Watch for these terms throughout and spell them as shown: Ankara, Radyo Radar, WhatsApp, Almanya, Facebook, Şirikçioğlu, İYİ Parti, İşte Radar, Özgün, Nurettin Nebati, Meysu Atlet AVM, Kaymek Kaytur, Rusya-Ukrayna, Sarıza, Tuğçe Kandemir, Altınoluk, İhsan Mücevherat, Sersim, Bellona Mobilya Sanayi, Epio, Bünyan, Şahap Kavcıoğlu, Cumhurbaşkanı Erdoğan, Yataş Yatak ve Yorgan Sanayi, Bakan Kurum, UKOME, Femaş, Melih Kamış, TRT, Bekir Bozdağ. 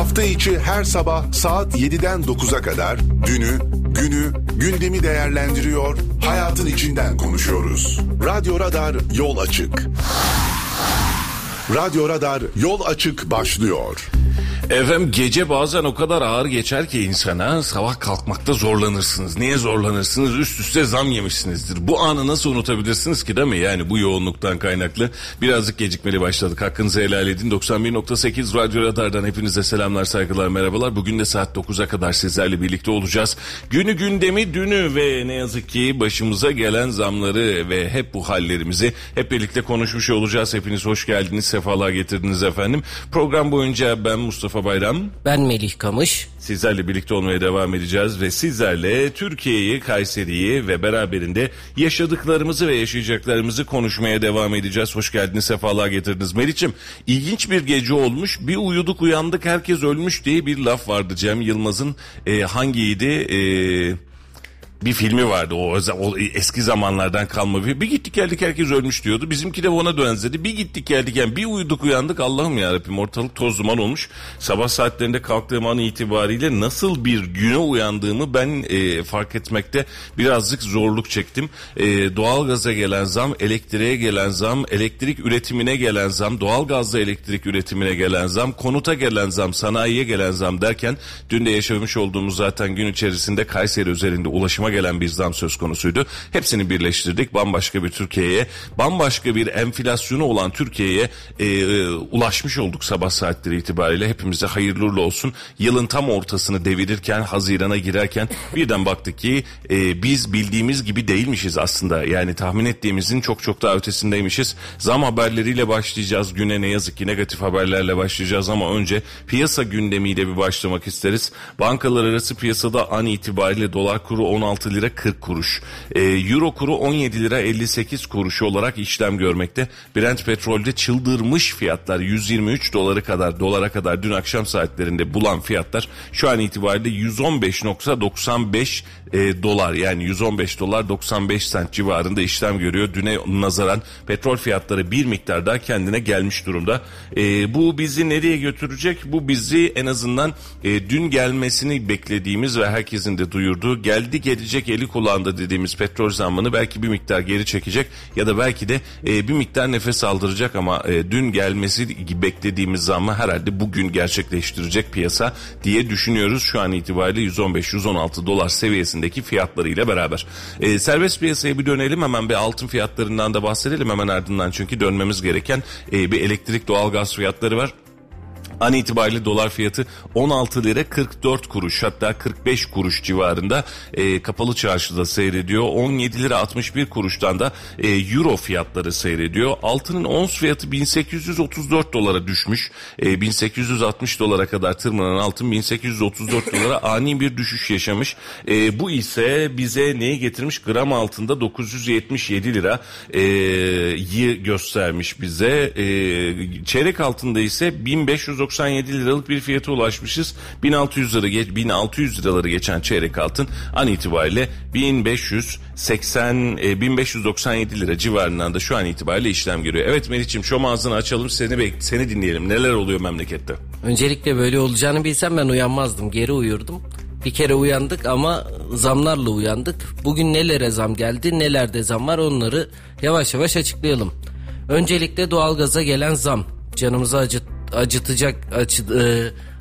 Hafta içi her sabah saat 7'den 9'a kadar günü, gündemi değerlendiriyor, hayatın içinden konuşuyoruz. Radyo Radar Yol Açık. Radyo Radar Yol Açık başlıyor. Efendim, gece bazen o kadar ağır geçer ki insana, sabah kalkmakta zorlanırsınız. Niye zorlanırsınız? Üst üste zam yemişsinizdir. Bu anı nasıl unutabilirsiniz ki, değil mi? Yani bu yoğunluktan kaynaklı birazcık gecikmeli başladık. Hakkınızı helal edin. 91.8 Radyo Radar'dan hepinize selamlar, saygılar, merhabalar. Bugün de saat 9'a kadar sizlerle birlikte olacağız. Günü, gündemi, dünü ve ne yazık ki başımıza gelen zamları ve hep bu hallerimizi hep birlikte konuşmuş olacağız. Hepiniz hoş geldiniz, sefalar getirdiniz efendim. Program boyunca ben Mustafa Bayram. Ben Melih Kamış. Sizlerle birlikte olmaya devam edeceğiz ve sizlerle Türkiye'yi, Kayseri'yi ve beraberinde yaşadıklarımızı ve yaşayacaklarımızı konuşmaya devam edeceğiz. Hoş geldiniz, sefalar getirdiniz. Melih'ciğim, ilginç bir gece olmuş. Bir uyuduk uyandık herkes ölmüş diye bir laf vardı. Cem Yılmaz'ın hangiydi? Bir filmi vardı, o eski zamanlardan kalma bir gittik geldik herkes ölmüş diyordu. Bizimki de ona dönzedi. Bir gittik geldik, yani bir uyuduk uyandık, Allah'ım yarabbim, ortalık toz duman olmuş. Sabah saatlerinde kalktığım an itibariyle nasıl bir güne uyandığımı ben fark etmekte birazcık zorluk çektim. Doğalgaza gelen zam, elektriğe gelen zam, elektrik üretimine gelen zam, doğalgazla elektrik üretimine gelen zam, konuta gelen zam, sanayiye gelen zam derken dün de yaşamış olduğumuz zaten gün içerisinde Kayseri üzerinde ulaşıma gelen bir zam söz konusuydu. Hepsini birleştirdik. Bambaşka bir Türkiye'ye, bambaşka bir enflasyonu olan Türkiye'ye ulaşmış olduk sabah saatleri itibariyle. Hepimize hayırlı uğurlu olsun. Yılın tam ortasını devirirken, Haziran'a girerken birden baktık ki biz bildiğimiz gibi değilmişiz aslında. Yani tahmin ettiğimizin çok çok daha ötesindeymişiz. Zam haberleriyle başlayacağız güne, ne yazık ki negatif haberlerle başlayacağız ama önce piyasa gündemiyle bir başlamak isteriz. Bankalar arası piyasada an itibariyle dolar kuru 16 lira 40 kuruş, euro kuru 17 lira 58 kuruş olarak işlem görmekte. Brent petrolde çıldırmış fiyatlar, 123 dolara kadar dün akşam saatlerinde bulan fiyatlar şu an itibariyle 115.95 dolar, yani 115 dolar 95 sent civarında işlem görüyor. Düne nazaran petrol fiyatları bir miktar daha kendine gelmiş durumda. Bu bizi nereye götürecek? Bu bizi en azından dün gelmesini beklediğimiz ve herkesin de duyurduğu gelecek eli kulağında dediğimiz petrol zammını belki bir miktar geri çekecek ya da belki de bir miktar nefes aldıracak ama dün gelmesi gibi beklediğimiz zammı herhalde bugün gerçekleştirecek piyasa diye düşünüyoruz. Şu an itibariyle 115-116 dolar seviyesindeki fiyatlarıyla beraber. Serbest piyasaya bir dönelim, hemen bir altın fiyatlarından da bahsedelim hemen ardından, çünkü dönmemiz gereken bir elektrik, doğalgaz fiyatları var. An itibariyle dolar fiyatı 16 lira 44 kuruş hatta 45 kuruş civarında kapalı çarşıda seyrediyor. 17 lira 61 kuruştan da euro fiyatları seyrediyor. Altının ons fiyatı 1834 dolara düşmüş. 1860 dolara kadar tırmanan altın 1834 dolara ani bir düşüş yaşamış. Bu ise bize neyi getirmiş? Gram altında 977 lira göstermiş bize. Çeyrek altında ise 1597 liralık bir fiyata ulaşmışız. 1600 liraları geçen çeyrek altın an itibariyle 1597 lira civarından da şu an itibariyle işlem görüyor. Evet Melih'ciğim, şom ağzını açalım, seni dinleyelim. Neler oluyor memlekette? Öncelikle böyle olacağını bilsem ben uyanmazdım. Geri uyurdum. Bir kere uyandık ama zamlarla uyandık. Bugün nelere zam geldi, nelerde zam var, onları yavaş yavaş açıklayalım. Öncelikle doğalgaza gelen zam canımızı acıtacak,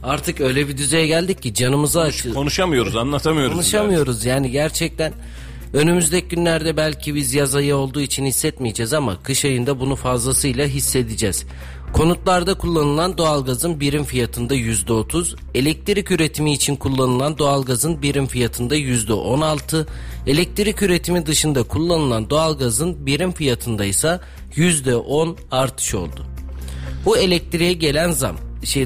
artık öyle bir düzeye geldik ki canımızı acıtacak. Konuşamıyoruz, anlatamıyoruz. Konuşamıyoruz yani gerçekten. Önümüzdeki günlerde belki biz yaz ayı olduğu için hissetmeyeceğiz ama kış ayında bunu fazlasıyla hissedeceğiz. Konutlarda kullanılan doğalgazın birim fiyatında %30, elektrik üretimi için kullanılan doğalgazın birim fiyatında %16, elektrik üretimi dışında kullanılan doğalgazın birim fiyatında ise %10 artış oldu. Bu elektriğe gelen zam,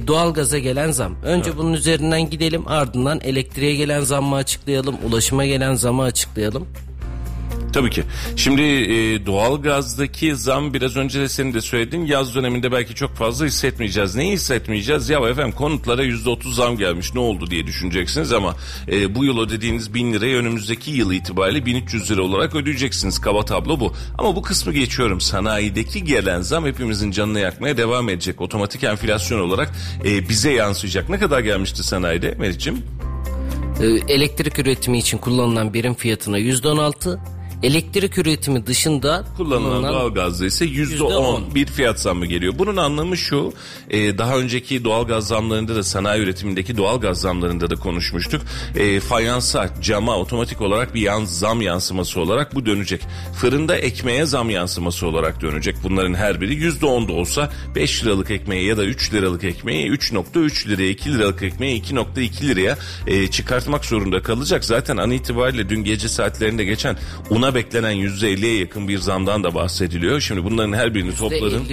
doğalgaza gelen zam. Önce evet, bunun üzerinden gidelim, ardından elektriğe gelen zammı açıklayalım, ulaşıma gelen zamı açıklayalım. Tabii ki. Şimdi doğalgazdaki zam biraz önce de senin de söyledin. Yaz döneminde belki çok fazla hissetmeyeceğiz. Neyi hissetmeyeceğiz? Ya efendim konutlara %30 zam gelmiş, ne oldu diye düşüneceksiniz ama bu yıl ödediğiniz 1000 lirayı önümüzdeki yıl itibariyle 1300 lira olarak ödeyeceksiniz. Kaba tablo bu. Ama bu kısmı geçiyorum. Sanayideki gelen zam hepimizin canını yakmaya devam edecek. Otomatik enflasyon olarak bize yansıyacak. Ne kadar gelmişti sanayide Melih'ciğim? Elektrik üretimi için kullanılan birim fiyatına %16, elektrik üretimi dışında kullanılan doğalgazda ise %10 bir fiyat zammı geliyor. Bunun anlamı şu, daha önceki doğalgaz zamlarında da, sanayi üretimindeki doğalgaz zamlarında da konuşmuştuk. Fayansa, cama otomatik olarak bir zam yansıması olarak bu dönecek. Fırında ekmeğe zam yansıması olarak dönecek. Bunların her biri %10 da olsa 5 liralık ekmeğe ya da 3 liralık ekmeğe 3.3 liraya, 2 liralık ekmeğe 2.2 liraya çıkartmak zorunda kalacak. Zaten an itibariyle dün gece saatlerinde geçen una beklenen %50'ye yakın bir zamdan da bahsediliyor. Şimdi bunların her birini topladın.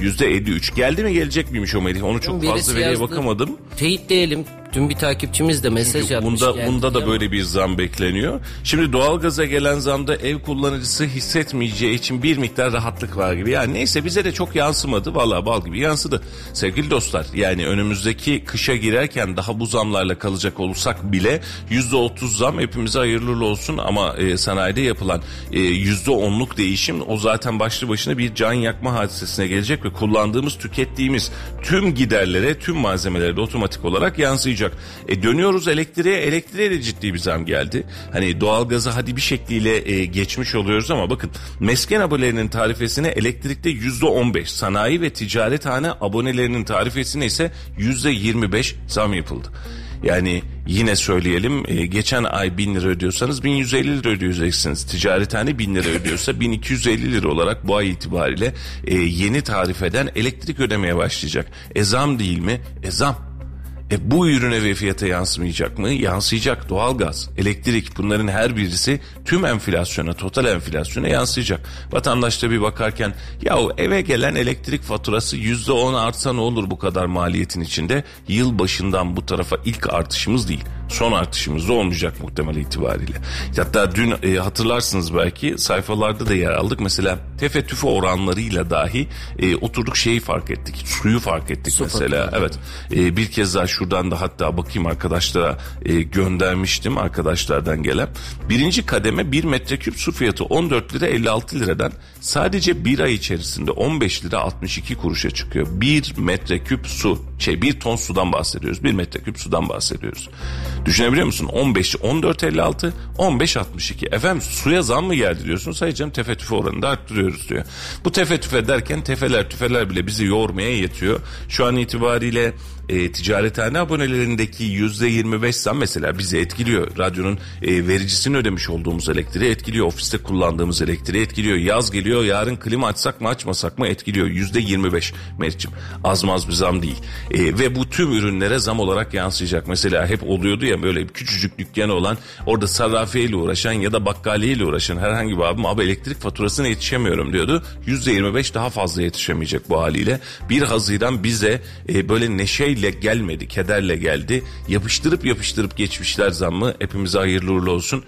%53. Geldi mi gelecek miymiş o Melih? Onu çok fazla veriye bakamadım. Teyitleyelim. Dün bir takipçimiz de mesaj atmış. Bunda da böyle bir zam bekleniyor. Şimdi doğalgaza gelen zamda ev kullanıcısı hissetmeyeceği için bir miktar rahatlık var gibi. Yani neyse, bize de çok yansımadı. Vallahi bal gibi yansıdı. Sevgili dostlar, yani önümüzdeki kışa girerken daha bu zamlarla kalacak olursak bile %30 zam hepimize hayırlı olsun. Ama sanayide yapılan %10'luk değişim, o zaten başlı başına bir can yakma hadisesine gelecek ve kullandığımız, tükettiğimiz tüm giderlere, tüm malzemelere de otomatik olarak yansıyacak. Dönüyoruz elektriğe. Elektriğe de ciddi bir zam geldi. Hani doğalgaza hadi bir şekliyle geçmiş oluyoruz ama bakın, mesken abonelerinin tarifesine elektrikte %15, sanayi ve ticarethane abonelerinin tarifesine ise %25 zam yapıldı. Yani yine söyleyelim, geçen ay 1000 lira ödüyorsanız 1150 lira ödeyeceksiniz. Ticarethane 1000 lira ödüyorsa 1250 lira olarak bu ay itibariyle yeni tarifeden elektrik ödemeye başlayacak. Zam değil mi? Zam. Bu ürüne ve fiyata yansımayacak mı? Yansıyacak. Doğalgaz, elektrik, bunların her birisi tüm enflasyona, total enflasyona yansıyacak. Vatandaş da bir bakarken yahu eve gelen elektrik faturası %10 artsa ne olur bu kadar maliyetin içinde? Yıl başından bu tarafa ilk artışımız değil, son artışımız da olmayacak muhtemel itibariyle. Hatta dün hatırlarsınız belki, sayfalarda da yer aldık. Mesela tefe tüfe oranlarıyla dahi oturduk, şeyi fark ettik. Suyu fark ettik. Su mesela. Evet. Bir kez daha şuradan da hatta bakayım, arkadaşlara göndermiştim, arkadaşlardan gelen. Birinci kademe 1 metreküp su fiyatı 14 lira 56 liradan sadece bir ay içerisinde 15 lira 62 kuruşa çıkıyor. 1 metreküp su. Bir ton sudan bahsediyoruz. 1 metreküp sudan bahsediyoruz. Düşünebiliyor musun? 15, 14, 56, 15, 62. Efendim suya zam mı geldi diyorsunuz? Hayır canım, tefe tüfe oranını da arttırıyoruz diyor. Bu tefe tüfe derken tefeler bile bizi yoğurmaya yetiyor. Şu an itibariyle ticarethane abonelerindeki %25 zam mesela bizi etkiliyor. Radyonun vericisini ödemiş olduğumuz elektriği etkiliyor. Ofiste kullandığımız elektriği etkiliyor. Yaz geliyor, yarın klima açsak mı açmasak mı etkiliyor. %25 Meriç'ciğim, azmaz bir zam değil. Ve bu tüm ürünlere zam olarak yansıyacak. Mesela hep oluyordu ya, böyle küçücük dükkanı olan, orada sarrafiyeyle uğraşan ya da bakkaliyeyle uğraşan herhangi bir abim, abi elektrik faturasına yetişemiyorum diyordu. %25 daha fazla yetişemeyecek bu haliyle. 1 Haziran bize böyle neşeyle gelmedi, kederle geldi. Yapıştırıp geçmişler zammı. Hepimize hayırlı uğurlu olsun.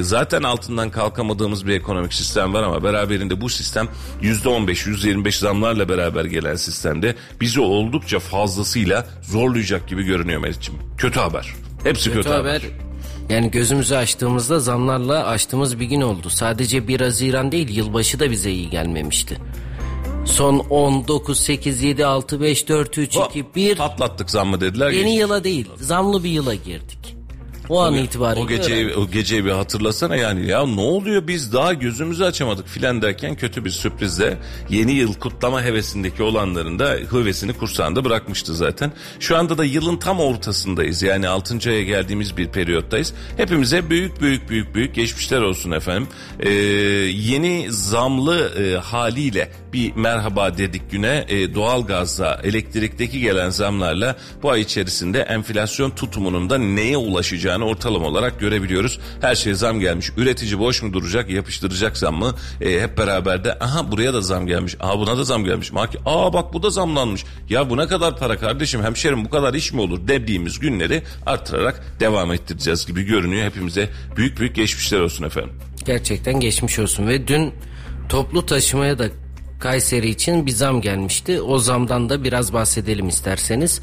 Zaten altından kalkamadığımız bir ekonomik sistem var ama beraberinde bu sistem %15, %25 zamlarla beraber gelen sistemde bizi oldukça fazlasıyla zorlayacak gibi görünüyor Melih'ciğim. Kötü haber. Hepsi kötü haber. Yani gözümüzü açtığımızda zamlarla açtığımız bir gün oldu. Sadece 1 Haziran değil, yılbaşı da bize iyi gelmemişti. Son 19, 8, 7, 6, 5, 4, 3, 2, 1. Patlattık zammı dediler. Yeni yıla değil, zamlı bir yıla girdik. O an itibariyle. O geceyi bir hatırlasana yani. Ya ne oluyor, biz daha gözümüzü açamadık filan derken kötü bir sürprizle yeni yıl kutlama hevesindeki olanların da hevesini kursağında bırakmıştı zaten. Şu anda da yılın tam ortasındayız. Yani 6. aya geldiğimiz bir periyottayız. Hepimize büyük geçmişler olsun efendim. Yeni zamlı haliyle bir merhaba dedik güne. Doğalgazla, elektrikteki gelen zamlarla bu ay içerisinde enflasyon tutumunun da neye ulaşacağını ortalama olarak görebiliyoruz. Her şeye zam gelmiş. Üretici boş mu duracak? Yapıştıracak zam mı? Hep beraber de aha buraya da zam gelmiş. Aha buna da zam gelmiş. Aa bak bu da zamlanmış. Ya bu ne kadar para kardeşim? Hemşerim bu kadar iş mi olur? Dediğimiz günleri artırarak devam ettireceğiz gibi görünüyor. Hepimize büyük geçmişler olsun efendim. gerçekten geçmiş olsun. Ve dün toplu taşımaya da Kayseri için bir zam gelmişti. O zamdan da biraz bahsedelim isterseniz.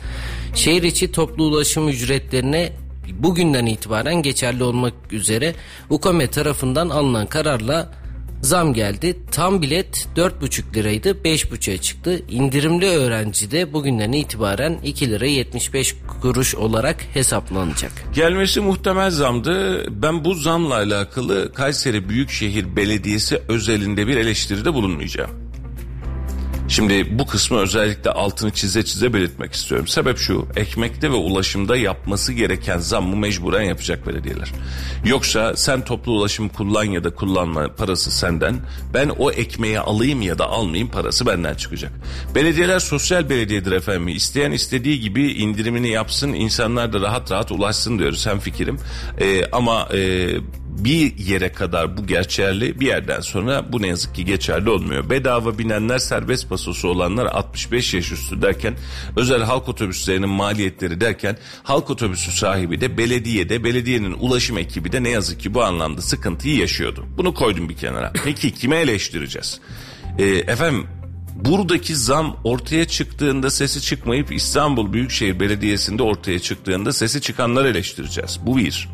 Şehir içi toplu ulaşım ücretlerine bugünden itibaren geçerli olmak üzere UKOME tarafından alınan kararla zam geldi. Tam bilet 4,5 liraydı, 5,5'e çıktı. İndirimli öğrenci de bugünden itibaren 2 lira 75 kuruş olarak hesaplanacak. Gelmesi muhtemel zamdı. Ben bu zamla alakalı Kayseri Büyükşehir Belediyesi özelinde bir eleştiride bulunmayacağım. Şimdi bu kısmı özellikle altını çize çize belirtmek istiyorum. Sebep şu: ekmekte ve ulaşımda yapması gereken zammı mecburen yapacak belediyeler. Yoksa sen toplu ulaşım kullan ya da kullanma, parası senden. Ben o ekmeği alayım ya da almayayım, parası benden çıkacak. Belediyeler sosyal belediyedir efendim. İsteyen istediği gibi indirimini yapsın, insanlar da rahat rahat ulaşsın diyoruz, hemfikirim. Bir yere kadar bu geçerli, bir yerden sonra bu ne yazık ki geçerli olmuyor. Bedava binenler, serbest pasosu olanlar, 65 yaş üstü derken, özel halk otobüslerinin maliyetleri derken, halk otobüsü sahibi de belediyede, belediyenin ulaşım ekibi de ne yazık ki bu anlamda sıkıntıyı yaşıyordu. Bunu koydum bir kenara. Peki kime eleştireceğiz? Efendim, buradaki zam ortaya çıktığında sesi çıkmayıp İstanbul Büyükşehir Belediyesi'nde ortaya çıktığında sesi çıkanları eleştireceğiz. Bu bir.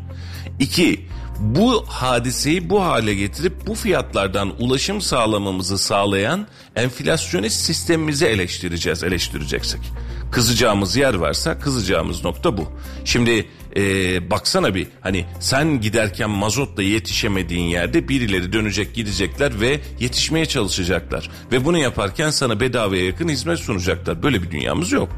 İki, bu hadiseyi bu hale getirip bu fiyatlardan ulaşım sağlamamızı sağlayan enflasyonist sistemimizi eleştireceğiz, eleştireceksek. Kızacağımız yer varsa kızacağımız nokta bu. Şimdi baksana bir, hani sen giderken mazotla yetişemediğin yerde birileri dönecek, gidecekler ve yetişmeye çalışacaklar. Ve bunu yaparken sana bedavaya yakın hizmet sunacaklar. Böyle bir dünyamız yok.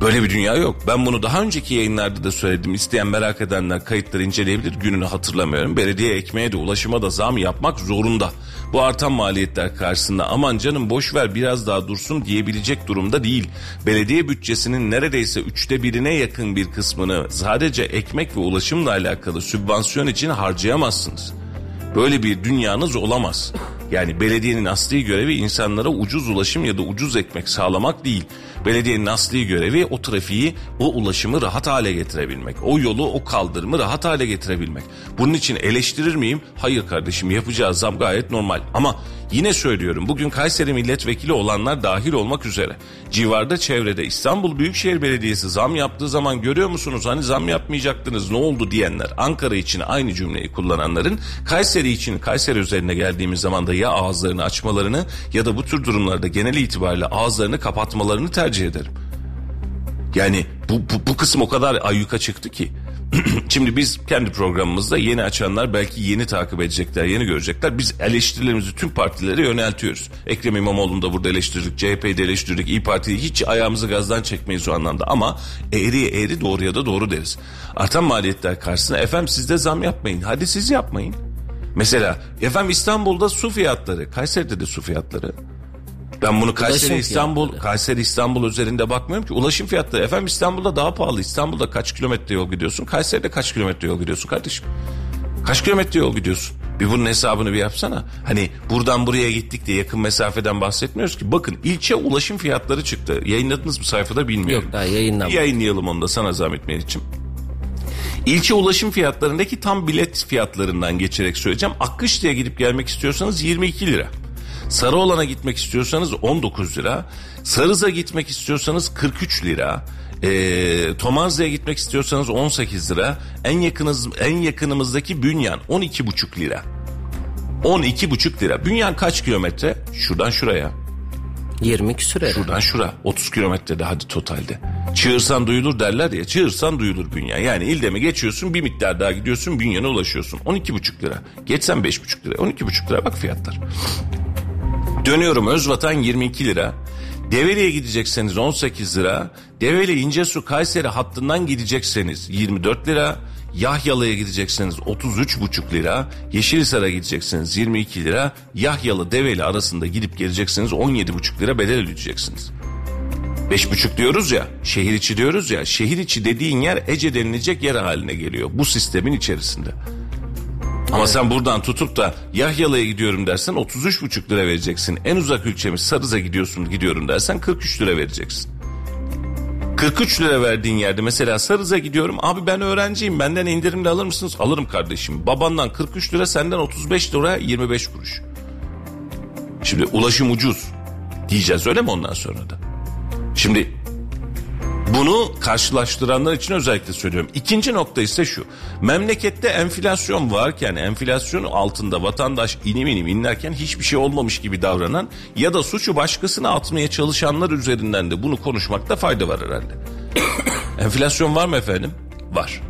Böyle bir dünya yok. Ben bunu daha önceki yayınlarda da söyledim. İsteyen, merak edenler kayıtları inceleyebilir. Gününü hatırlamıyorum. Belediye ekmeğe de ulaşıma da zam yapmak zorunda. Bu artan maliyetler karşısında aman canım boş ver biraz daha dursun diyebilecek durumda değil. Belediye bütçesinin neredeyse 1/3'üne yakın bir kısmını sadece ekmek ve ulaşımla alakalı sübvansiyon için harcayamazsınız. Böyle bir dünyanız olamaz. Yani belediyenin asli görevi insanlara ucuz ulaşım ya da ucuz ekmek sağlamak değil. Belediyenin asli görevi o trafiği, o ulaşımı rahat hale getirebilmek. O yolu, o kaldırımı rahat hale getirebilmek. Bunun için eleştirir miyim? Hayır kardeşim, yapacağı zam gayet normal. Ama yine söylüyorum, bugün Kayseri milletvekili olanlar dahil olmak üzere civarda, çevrede İstanbul Büyükşehir Belediyesi zam yaptığı zaman görüyor musunuz hani zam yapmayacaktınız ne oldu diyenler, Ankara için aynı cümleyi kullananların Kayseri için, Kayseri üzerine geldiğimiz zaman da ya ağızlarını açmalarını ya da bu tür durumlarda genel itibariyle ağızlarını kapatmalarını tercih ederim. Yani bu kısım o kadar ayyuka çıktı ki. Şimdi biz kendi programımızda, yeni açanlar belki yeni takip edecekler, yeni görecekler. Biz eleştirilerimizi tüm partilere yöneltiyoruz. Ekrem İmamoğlu'nu da burada eleştirdik, CHP'yi de eleştirdik, İYİ Parti'yi, hiç ayağımızı gazdan çekmeyiz o anlamda. Ama eğriye eğri, doğruya da doğru deriz. Artan maliyetler karşısında efendim siz de zam yapmayın, hadi siz yapmayın. Mesela efendim İstanbul'da su fiyatları, Kayseri'de de su fiyatları. Ben bunu Kayseri İstanbul üzerinde bakmıyorum ki. Ulaşım fiyatları efendim İstanbul'da daha pahalı. İstanbul'da kaç kilometre yol gidiyorsun? Kayseri'de kaç kilometre yol gidiyorsun kardeşim? Kaç kilometre yol gidiyorsun? Bir bunun hesabını bir yapsana. Hani buradan buraya gittik diye yakın mesafeden bahsetmiyoruz ki. Bakın, ilçe ulaşım fiyatları çıktı. Yayınladınız mı sayfada bilmiyorum. Yok, daha yayınlamadım. Yayınlayalım onu da sana zahmet Melih'ciğim. İlçe ulaşım fiyatlarındaki tam bilet fiyatlarından geçerek söyleyeceğim. Akkışlı'ya gidip gelmek istiyorsanız 22 lira. Sarıolan'a gitmek istiyorsanız 19 lira. Sarıza gitmek istiyorsanız 43 lira. Tomarza'ya gitmek istiyorsanız 18 lira. En yakınımızdaki Bünyan 12,5 lira. 12,5 lira. Bünyan kaç kilometre? Şuradan şuraya. 20 küsur. Şuradan şura. 30 kilometrede hadi totalde. Çığırsan duyulur derler ya. Çığırsan duyulur Bünyan. Yani ilde mi geçiyorsun, bir miktar daha gidiyorsun, Bünyan'a ulaşıyorsun. 12,5 lira. Geçsen 5,5 lira. 12,5 lira bak fiyatlar. Dönüyorum, Özvatan 22 lira. Develi'ye gidecekseniz 18 lira. Develi-İncesu Kayseri hattından gidecekseniz 24 lira. Yahyalı'ya gidecekseniz 33,5 lira. Yeşilhisar'a gidecekseniz 22 lira. Yahyalı-Develi arasında gidip gelecekseniz 17,5 lira bedel ödeyeceksiniz. 5,5 diyoruz ya, şehir içi diyoruz ya. Şehir içi dediğin yer Ece denilecek yer haline geliyor bu sistemin içerisinde. Ama evet, sen buradan tutup da Yahyalı'ya gidiyorum dersen 33,5 lira vereceksin. En uzak ilçemiz Sarıza gidiyorum dersen 43 lira vereceksin. 43 lira verdiğin yerde mesela Sarıza gidiyorum. Abi ben öğrenciyim, benden indirimli alır mısınız? Alırım kardeşim. Babandan 43 lira, senden 35 lira 25 kuruş. Şimdi ulaşım ucuz diyeceğiz öyle mi ondan sonra da? Şimdi bunu karşılaştıranlar için özellikle söylüyorum. İkinci nokta ise şu. Memlekette enflasyon varken, enflasyon altında vatandaş inim inim inlerken hiçbir şey olmamış gibi davranan ya da suçu başkasına atmaya çalışanlar üzerinden de bunu konuşmakta fayda var herhalde. Enflasyon var mı efendim? Var.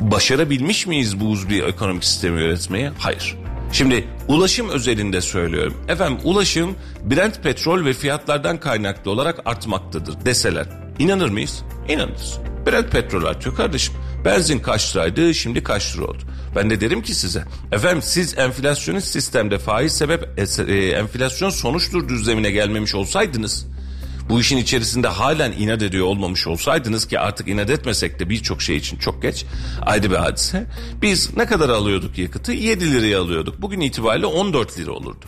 Başarabilmiş miyiz bu uzvi ekonomik sistemi üretmeye? Hayır. Şimdi ulaşım özelinde söylüyorum. Efendim ulaşım Brent petrol ve fiyatlardan kaynaklı olarak artmaktadır deseler İnanır mıyız? İnanırız. Brent petrol artıyor kardeşim. Benzin kaç liraydı, şimdi kaç lira oldu? Ben de derim ki size, efendim siz enflasyonist sistemde faiz sebep enflasyon sonuçtur düzlemine gelmemiş olsaydınız, bu işin içerisinde halen inat ediyor olmamış olsaydınız ki artık inat etmesek de birçok şey için çok geç, ayrı bir hadise. Biz ne kadar alıyorduk yakıtı? 7 liraya alıyorduk. Bugün itibariyle 14 lira olurdu.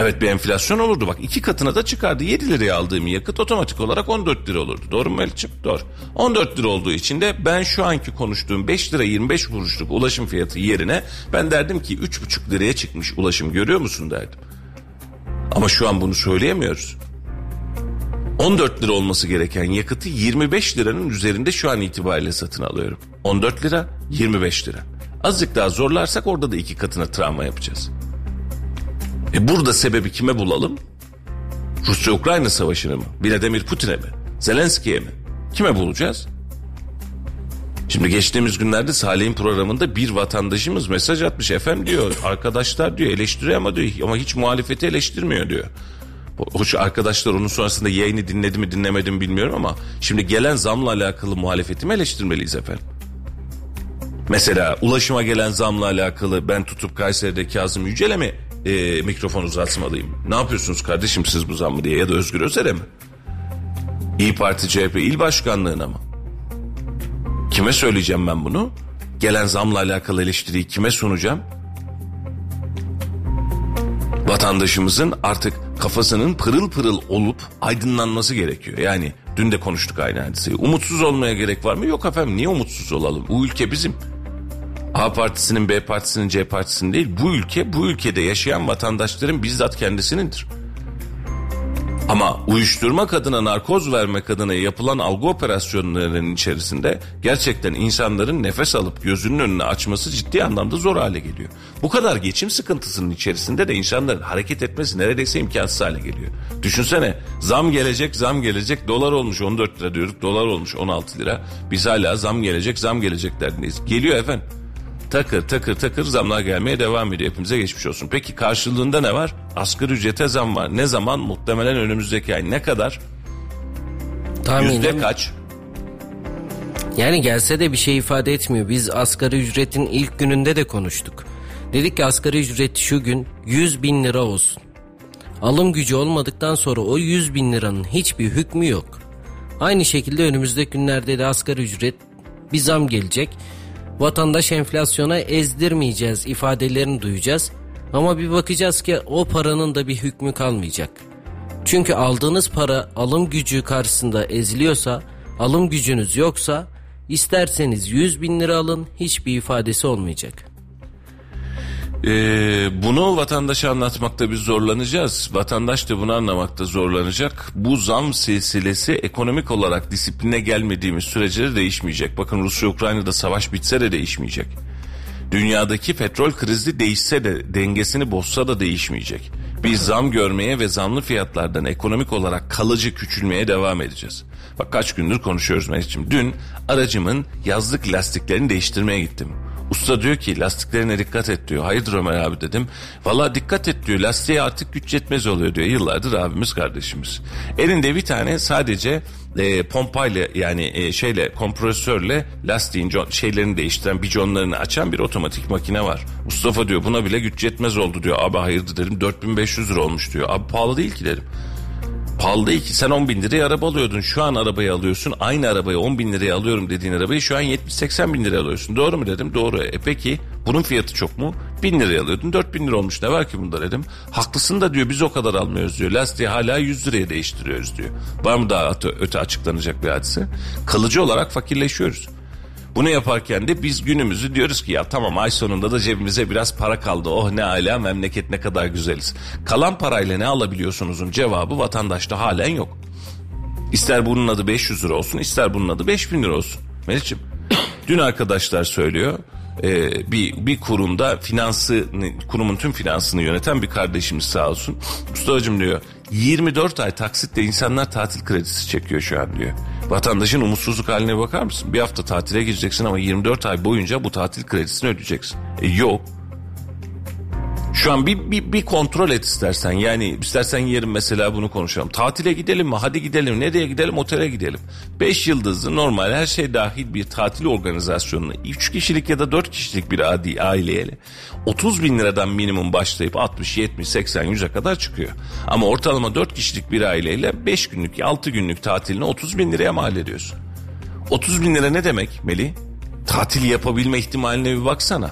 Evet, bir enflasyon olurdu. Bak iki katına da çıkardı. 7 liraya aldığım yakıt otomatik olarak 14 lira olurdu. Doğru mu Melih'ciğim? Doğru. 14 lira olduğu için de ben şu anki konuştuğum 5 lira 25 kuruşluk ulaşım fiyatı yerine ben derdim ki 3,5 liraya çıkmış ulaşım görüyor musun derdim. Ama şu an bunu söyleyemiyoruz. 14 lira olması gereken yakıtı 25 liranın üzerinde şu an itibariyle satın alıyorum. 14 lira 25 lira. Azıcık daha zorlarsak orada da iki katına travma yapacağız. Burada sebebi kime bulalım? Rusya-Ukrayna savaşını mı? Vladimir Putin'e mi? Zelenski'ye mi? Kime bulacağız? Şimdi geçtiğimiz günlerde Salih'in programında bir vatandaşımız mesaj atmış. Efendim diyor, arkadaşlar diyor eleştiriyor ama diyor ama hiç muhalefeti eleştirmiyor diyor. Hoş arkadaşlar, onun sonrasında yayını dinledi mi dinlemedi mi bilmiyorum ama şimdi gelen zamla alakalı muhalefeti mi eleştirmeliyiz efendim? Mesela ulaşıma gelen zamla alakalı ben tutup Kayseri'de Kazım Yücel'e mi mikrofon uzatmalıyım? Ne yapıyorsunuz kardeşim siz bu zammı diye, ya da Özgür Özel'e mi? İYİ Parti CHP il başkanlığına mı? Kime söyleyeceğim ben bunu? Gelen zamla alakalı eleştiriyi kime sunacağım? Vatandaşımızın artık kafasının pırıl pırıl olup aydınlanması gerekiyor. Yani dün de konuştuk aynı hadiseyi. Umutsuz olmaya gerek var mı? Yok efendim, niye umutsuz olalım? Bu ülke bizim. A partisinin, B partisinin, C partisinin değil, bu ülke, bu ülkede yaşayan vatandaşların bizzat kendisinindir. Ama uyuşturmak adına, narkoz vermek adına yapılan algı operasyonlarının içerisinde gerçekten insanların nefes alıp gözünün önüne açması ciddi anlamda zor hale geliyor. Bu kadar geçim sıkıntısının içerisinde de insanların hareket etmesi neredeyse imkansız hale geliyor. Düşünsene, zam gelecek, dolar olmuş 14 lira diyorduk, dolar olmuş 16 lira. Biz hala zam gelecek derdiniz. Geliyor efendim. Takır takır zamlar gelmeye devam ediyor. Hepimize geçmiş olsun. Peki karşılığında ne var? Asgari ücrete zam var. Ne zaman? Muhtemelen önümüzdeki ay. Ne kadar? Tahminen. Yüzde kaç? Yani gelse de bir şey ifade etmiyor. Biz asgari ücretin ilk gününde de konuştuk. Dedik ki asgari ücret şu gün 100 bin lira olsun. Alım gücü olmadıktan sonra o 100 bin liranın hiçbir hükmü yok. Aynı şekilde önümüzdeki günlerde de asgari ücret bir zam gelecek. Vatandaş enflasyona ezdirmeyeceğiz ifadelerini duyacağız ama bir bakacağız ki o paranın da bir hükmü kalmayacak. Çünkü aldığınız para alım gücü karşısında eziliyorsa, alım gücünüz yoksa isterseniz 100 bin lira alın, hiçbir ifadesi olmayacak. Bunu vatandaşa anlatmakta biz zorlanacağız. Vatandaş da bunu anlamakta zorlanacak. Bu zam silsilesi ekonomik olarak disipline gelmediğimiz sürece de değişmeyecek. Bakın Rusya-Ukrayna'da savaş bitse de değişmeyecek. Dünyadaki petrol krizi değişse de, dengesini bozsa da değişmeyecek. Biz zam görmeye ve zamlı fiyatlardan ekonomik olarak kalıcı küçülmeye devam edeceğiz. Bak kaç gündür konuşuyoruz Melih'ciğim. Dün aracımın yazlık lastiklerini değiştirmeye gittim. Usta diyor ki lastiklerine dikkat et diyor. Hayırdır Ömer abi dedim. Valla dikkat et diyor, lastiğe artık güç yetmez oluyor diyor. Yıllardır abimiz kardeşimiz. Elinde bir tane sadece pompayla yani kompresörle lastiğin şeylerini değiştiren biconlarını açan bir otomatik makine var. Mustafa diyor buna bile güç yetmez oldu diyor. Abi hayırdır dedim, 4500 lira olmuş diyor. Abi pahalı değil ki dedim. Pahalı değil ki, sen 10 bin liraya araba alıyordun, şu an arabayı alıyorsun, aynı arabayı 10 bin liraya alıyorum dediğin arabayı şu an 70-80 bin liraya alıyorsun, doğru mu dedim, doğru. Peki Bunun fiyatı çok mu? 1.000 liraya alıyordun. 4.000 lira olmuş, ne var ki bunda dedim. Haklısın da diyor, biz o kadar almıyoruz diyor. Lastiği hala 100 liraya değiştiriyoruz diyor. Var mı daha öte açıklanacak bir hadise? Kalıcı olarak fakirleşiyoruz. Bunu yaparken de biz günümüzü diyoruz ki ya tamam, ay sonunda da cebimize biraz para kaldı. Oh ne âlâ, memleket ne kadar güzeliz. Kalan parayla ne alabiliyorsunuzun cevabı vatandaşta halen yok. İster bunun adı 500 lira olsun, ister bunun adı 5.000 lira olsun. Melih'ciğim, dün arkadaşlar söylüyor, bir kurumda kurumun tüm finansını yöneten bir kardeşimiz sağ olsun. Mustafa'cığım diyor, 24 ay taksitle insanlar tatil kredisi çekiyor şu an diyor. Vatandaşın umutsuzluk haline bakar mısın? Bir hafta tatile gireceksin ama 24 ay boyunca bu tatil kredisini ödeyeceksin. Yok. Şu an bir kontrol et istersen. Yani istersen yarın mesela bunu konuşalım. Tatile gidelim mi? Hadi gidelim. Nereye gidelim? Otele gidelim. 5 yıldızlı normal her şey dahil bir tatil organizasyonuna 3 kişilik ya da 4 kişilik bir aileye 30.000 liradan minimum başlayıp 60, 70, 80, 100'e kadar çıkıyor. Ama ortalama 4 kişilik bir aileyle 5 günlük, 6 günlük tatiline 30.000 liraya mal ediyorsun. 30.000 lira ne demek Melih? Tatil yapabilme ihtimaline bir baksana.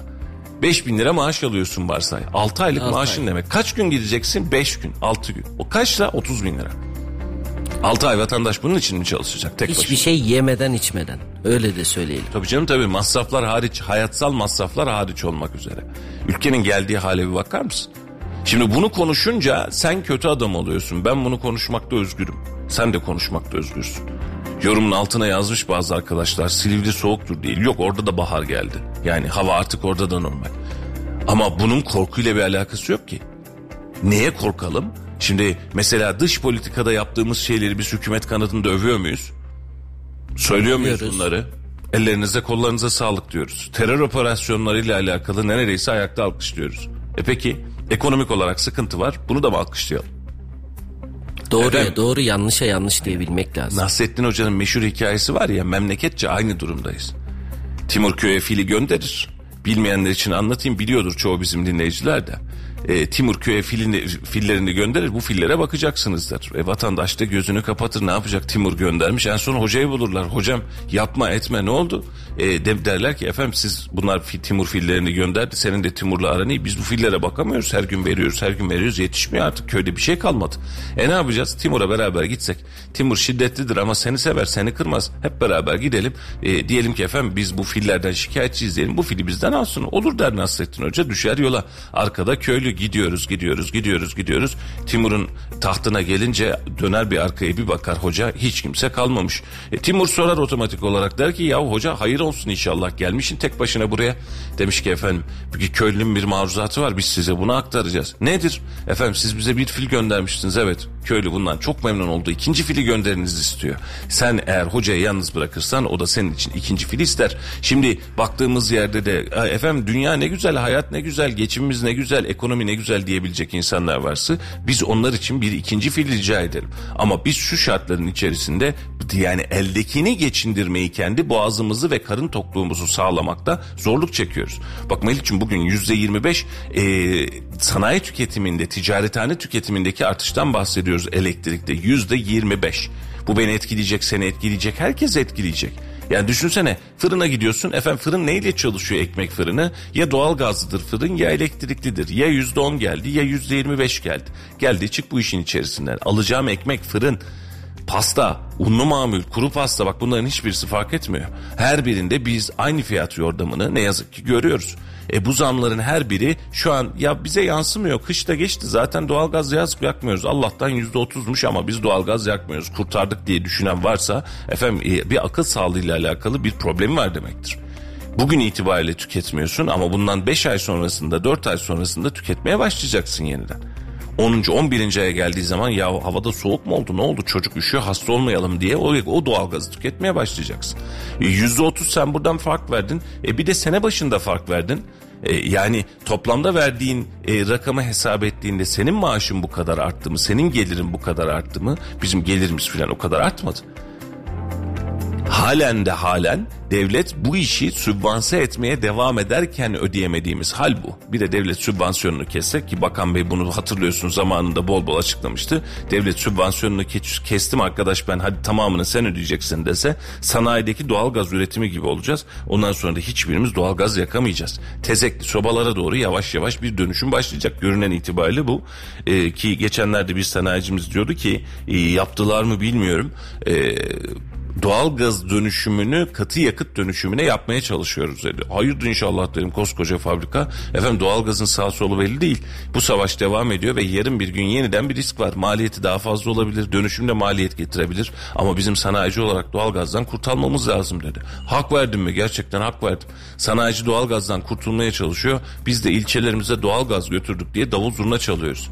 5.000 lira maaş alıyorsun varsay. 6 aylık maaşın demek. Kaç gün gideceksin? 5 gün, 6 gün. O kaçla? 30.000 lira. 6 ay vatandaş bunun için mi çalışacak tek başına? Hiçbir şey yemeden içmeden. Öyle de söyleyelim. Tabii canım, tabii. Masraflar hariç, hayatsal masraflar hariç olmak üzere. Ülkenin geldiği hale bir bakar mısın? Şimdi bunu konuşunca sen kötü adam oluyorsun. Ben bunu konuşmakta özgürüm. Sen de konuşmakta özgürsün. Yorumun altına yazmış bazı arkadaşlar, Silivri soğuktur değil. Yok, orada da bahar geldi. Yani hava artık orada da normal. Ama bunun korkuyla bir alakası yok ki. Neye korkalım? Şimdi mesela dış politikada yaptığımız şeyleri biz hükümet kanadında övüyor muyuz? Söylüyor muyuz bunları? Ellerinize kollarınıza sağlık diyoruz. Terör operasyonlarıyla alakalı neredeyse ayakta alkışlıyoruz. Peki ekonomik olarak sıkıntı var. Bunu da mı alkışlayalım? Doğruya doğru, yanlışa yanlış diyebilmek lazım. Nasreddin Hoca'nın meşhur hikayesi var ya, memleketçe aynı durumdayız. Timur köye fili gönderir. Bilmeyenler için anlatayım, biliyordur çoğu bizim dinleyiciler de. Timur köye fillerini gönderir, bu fillere bakacaksınız der. Vatandaş da gözünü kapatır, ne yapacak, Timur göndermiş. En son hocayı bulurlar, hocam yapma etme ne oldu? Derler ki efendim siz bunlar Timur fillerini gönderdi, senin de Timur'la aran iyi, biz bu fillere bakamıyoruz, her gün veriyoruz, yetişmiyor artık, köyde bir şey kalmadı. Ne yapacağız? Timur'a beraber gitsek, Timur şiddetlidir ama seni sever, seni kırmaz, hep beraber gidelim, diyelim ki efendim biz bu fillerden şikayetçiyiz diyelim, bu fili bizden alsın, olur der Nasreddin Hoca, düşer yola. Arkada köylü gidiyoruz. Timur'un tahtına gelince döner bir arkaya bir bakar, hoca hiç kimse kalmamış. Timur sorar otomatik olarak, der ki ya hoca hayır olsun inşallah, gelmişsin tek başına buraya. Demiş ki efendim köylünün bir maruzatı var, biz size bunu aktaracağız. Nedir? Efendim siz bize bir fil göndermiştiniz, evet. Köylü bundan çok memnun oldu, ikinci fili gönderinizi istiyor. Sen eğer hocayı yalnız bırakırsan o da senin için ikinci fili ister. Şimdi baktığımız yerde de efendim dünya ne güzel, hayat ne güzel, geçimimiz ne güzel, ekonomi ne güzel diyebilecek insanlar varsa biz onlar için bir ikinci fil rica edelim. Ama biz şu şartların içerisinde, yani eldekini geçindirmeyi, kendi boğazımızı ve karın tokluğumuzu sağlamakta zorluk çekiyoruz. Bak Melih'ciğim, bugün %25 sanayi tüketiminde, ticarethane tüketimindeki artıştan bahsediyoruz, elektrikte %25. Bu beni etkileyecek, seni etkileyecek, herkes etkileyecek. Yani düşünsene, fırına gidiyorsun, efendim fırın neyle çalışıyor, ekmek fırını? Ya doğalgazlıdır fırın, ya elektriklidir. Ya %10 geldi, ya %25 geldi. Geldi, çık bu işin içerisinden. Alacağım ekmek, fırın, pasta, unlu mamul, kuru pasta, bak bunların hiçbirisi fark etmiyor. Her birinde biz aynı fiyat yordamını ne yazık ki görüyoruz. Bu zamların her biri şu an ya bize yansımıyor. Kış da geçti zaten, doğalgaz yakmıyoruz. Allah'tan %30'muş ama biz doğalgaz yakmıyoruz, kurtardık diye düşünen varsa efendim bir akıl sağlığıyla alakalı bir problemi var demektir. Bugün itibariyle tüketmiyorsun ama bundan 5 ay sonrasında, 4 ay sonrasında tüketmeye başlayacaksın yeniden. 10. 11. aya geldiği zaman ya havada soğuk mu oldu, ne oldu, çocuk üşüyor, hasta olmayalım diye o doğalgazı tüketmeye başlayacaksın. %30 sen buradan fark verdin, bir de sene başında fark verdin. Yani toplamda verdiğin rakamı hesap ettiğinde senin maaşın bu kadar arttı mı, senin gelirin bu kadar arttı mı? Bizim gelirimiz falan o kadar artmadı. halen devlet bu işi sübvanse etmeye devam ederken ödeyemediğimiz hal bu. Bir de devlet sübvansiyonunu kessek ki Bakan Bey bunu hatırlıyorsun zamanında bol bol açıklamıştı. Devlet sübvansiyonunu kestim arkadaş ben hadi tamamını sen ödeyeceksin dese sanayideki doğalgaz üretimi gibi olacağız. Ondan sonra da hiçbirimiz doğalgaz yakamayacağız. Tezekli sobalara doğru yavaş yavaş bir dönüşüm başlayacak. Görünen itibariyle bu. Ki geçenlerde bir sanayicimiz diyordu ki yaptılar mı bilmiyorum. Doğalgaz dönüşümünü katı yakıt dönüşümüne yapmaya çalışıyoruz dedi. Hayırdır inşallah dedim, koskoca fabrika. Efendim doğalgazın sağ solu belli değil. Bu savaş devam ediyor ve yarın bir gün yeniden bir risk var. Maliyeti daha fazla olabilir. Dönüşümde maliyet getirebilir. Ama bizim sanayici olarak doğalgazdan kurtulmamız lazım dedi. Hak verdim mi? Gerçekten hak verdim. Sanayici doğalgazdan kurtulmaya çalışıyor. Biz de ilçelerimize doğalgaz götürdük diye davul zurna çalıyoruz.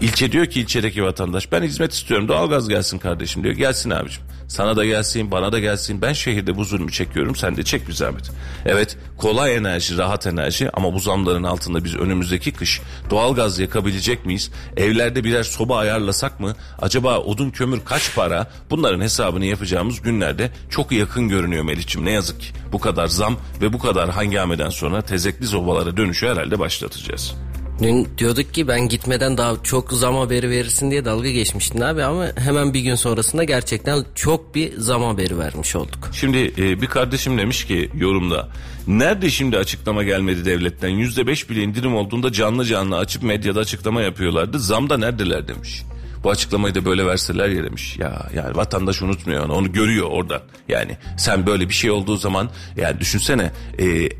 İlçe diyor ki ilçedeki vatandaş ben hizmet istiyorum doğalgaz gelsin kardeşim diyor. Gelsin abicim. Sana da gelsin, bana da gelsin. Ben şehirde bu zulmü çekiyorum. Sen de çek bir zahmet. Evet, kolay enerji, rahat enerji ama bu zamların altında biz önümüzdeki kış doğalgaz yakabilecek miyiz? Evlerde birer soba ayarlasak mı? Acaba odun kömür kaç para? Bunların hesabını yapacağımız günlerde çok yakın görünüyor Melih'ciğim. Ne yazık ki bu kadar zam ve bu kadar hangameden sonra tezekli sobalara dönüşü herhalde başlatacağız. Dün diyorduk ki ben gitmeden daha çok zam haberi verirsin diye dalga geçmiştin abi ama hemen bir gün sonrasında gerçekten çok bir zam haberi vermiş olduk. Şimdi bir kardeşim demiş ki yorumda nerede şimdi açıklama gelmedi devletten %5 bile indirim olduğunda canlı açıp medyada açıklama yapıyorlardı zamda neredeler demiş. Bu açıklamayı da böyle verseler ya demiş. Ya yani vatandaş unutmuyor onu görüyor oradan. Yani sen böyle bir şey olduğu zaman yani düşünsene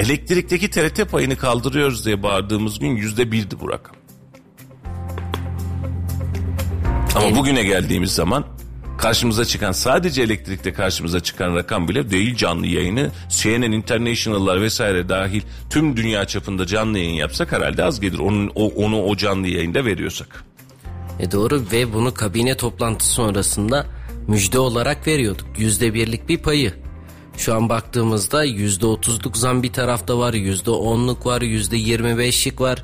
elektrikteki TRT payını kaldırıyoruz diye bağırdığımız gün %1'di bu rakam. Ama bugüne geldiğimiz zaman karşımıza çıkan sadece elektrikte karşımıza çıkan rakam bile değil canlı yayını CNN International'lar vesaire dahil tüm dünya çapında canlı yayın yapsak herhalde az gelir onu o canlı yayında veriyorsak. Doğru ve bunu kabine toplantısı sonrasında müjde olarak veriyorduk. %1'lik bir payı. Şu an baktığımızda %30'luk zam bir tarafta var, %10'luk var, %25'lik var.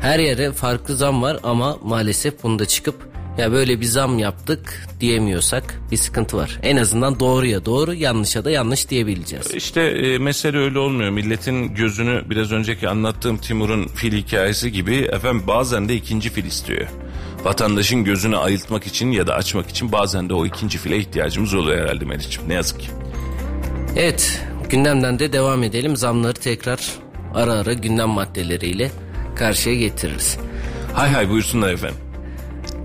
Her yere farklı zam var ama maalesef bunu da çıkıp ya böyle bir zam yaptık diyemiyorsak bir sıkıntı var. En azından doğruya doğru, yanlışa da yanlış diyebileceğiz. İşte mesele öyle olmuyor. Milletin gözünü biraz önceki anlattığım Timur'un fil hikayesi gibi efendim bazen de ikinci fil istiyor. Vatandaşın gözünü ayıltmak için ya da açmak için bazen de o ikinci file ihtiyacımız oluyor herhalde Melih'ciğim. Ne yazık ki. Evet, gündemden de devam edelim. Zamları tekrar ara ara gündem maddeleriyle karşıya getiririz. Hay buyursunlar efendim.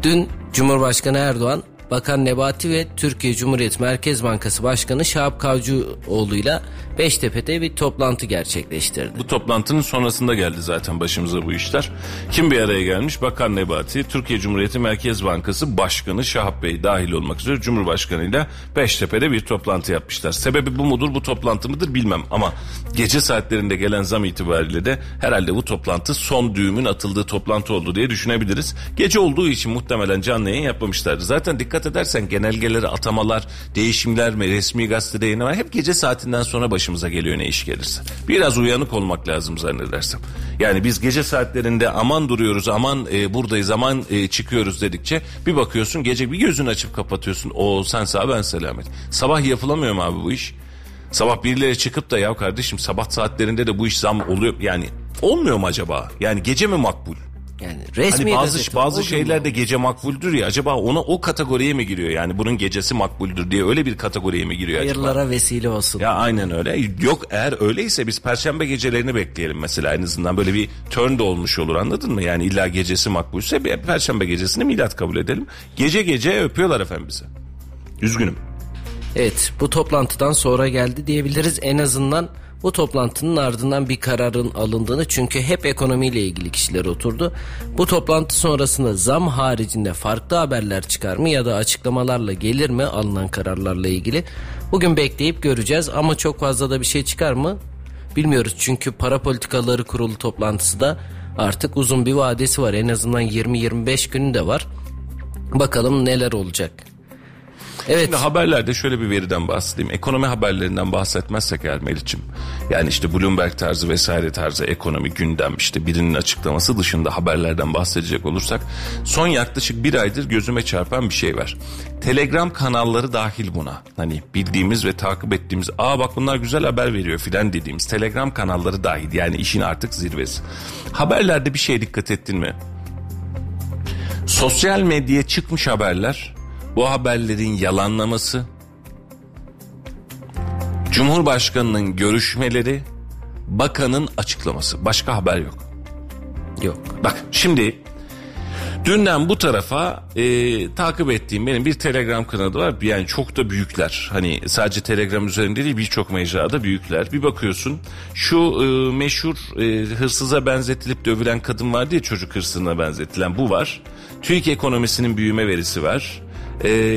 Dün Cumhurbaşkanı Erdoğan, Bakan Nebati ve Türkiye Cumhuriyeti Merkez Bankası Başkanı Şahap Kavcıoğlu ile Beştepe'de bir toplantı gerçekleştirdi. Bu toplantının sonrasında geldi zaten başımıza bu işler. Kim bir araya gelmiş? Bakan Nebati, Türkiye Cumhuriyeti Merkez Bankası Başkanı Şahap Bey dahil olmak üzere Cumhurbaşkanı ile Beştepe'de bir toplantı yapmışlar. Sebebi bu mudur, bu toplantı mıdır bilmem ama gece saatlerinde gelen zam itibariyle de herhalde bu toplantı son düğümün atıldığı toplantı oldu diye düşünebiliriz. Gece olduğu için muhtemelen canlı yayın yapmamışlardı. Zaten dikkat edersen genelgeleri, atamalar, değişimler mi, resmi gazetede yayınlar hep gece saatinden sonra başımıza geliyor ne iş gelirse. Biraz uyanık olmak lazım zannedersem. Yani biz gece saatlerinde aman duruyoruz, aman buradayız, aman çıkıyoruz dedikçe bir bakıyorsun gece bir gözünü açıp kapatıyorsun. O sen sağ ben selamet. Sabah yapılamıyor mu abi bu iş? Sabah birileri çıkıp da ya kardeşim sabah saatlerinde de bu iş zam oluyor. Yani olmuyor mu acaba? Yani gece mi makbul? Yani resmi hani bazı şeyler de gece makbuldür ya acaba ona o kategoriye mi giriyor yani bunun gecesi makbuldür diye öyle bir kategoriye mi giriyor hayırlara acaba? Hayırlara vesile olsun. Ya aynen öyle yok eğer öyleyse biz perşembe gecelerini bekleyelim mesela en azından böyle bir turn de olmuş olur anladın mı yani illa gecesi makbulse perşembe gecesini milat kabul edelim gece öpüyorlar efendim bizi üzgünüm. Evet bu toplantıdan sonra geldi diyebiliriz en azından. Bu toplantının ardından bir kararın alındığını çünkü hep ekonomiyle ilgili kişiler oturdu. Bu toplantı sonrasında zam haricinde farklı haberler çıkar mı ya da açıklamalarla gelir mi alınan kararlarla ilgili? Bugün bekleyip göreceğiz ama çok fazla da bir şey çıkar mı bilmiyoruz. Çünkü para politikaları kurulu toplantısı da artık uzun bir vadesi var en azından 20-25 günü de var. Bakalım neler olacak. Evet. Şimdi haberlerde şöyle bir veriden bahsedeyim. Ekonomi haberlerinden bahsetmezsek eğer Melih'ciğim. Yani işte Bloomberg tarzı vesaire tarzı ekonomi gündem işte birinin açıklaması dışında haberlerden bahsedecek olursak son yaklaşık bir aydır gözüme çarpan bir şey var. Telegram kanalları dahil buna. Hani bildiğimiz ve takip ettiğimiz aa bak bunlar güzel haber veriyor filan dediğimiz Telegram kanalları dahil. Yani işin artık zirvesi. Haberlerde bir şeye dikkat ettin mi? Sosyal medyaya çıkmış haberler, bu haberlerin yalanlaması, Cumhurbaşkanı'nın görüşmeleri, bakanın açıklaması. Başka haber yok. Yok. Bak şimdi dünden bu tarafa takip ettiğim benim bir Telegram kanalı var. Yani çok da büyükler. Hani sadece Telegram üzerinde değil birçok mecrada büyükler. Bir bakıyorsun şu meşhur hırsıza benzetilip dövülen kadın vardı ya, çocuk hırsızına benzetilen, bu var. TÜİK ekonomisinin büyüme verisi var.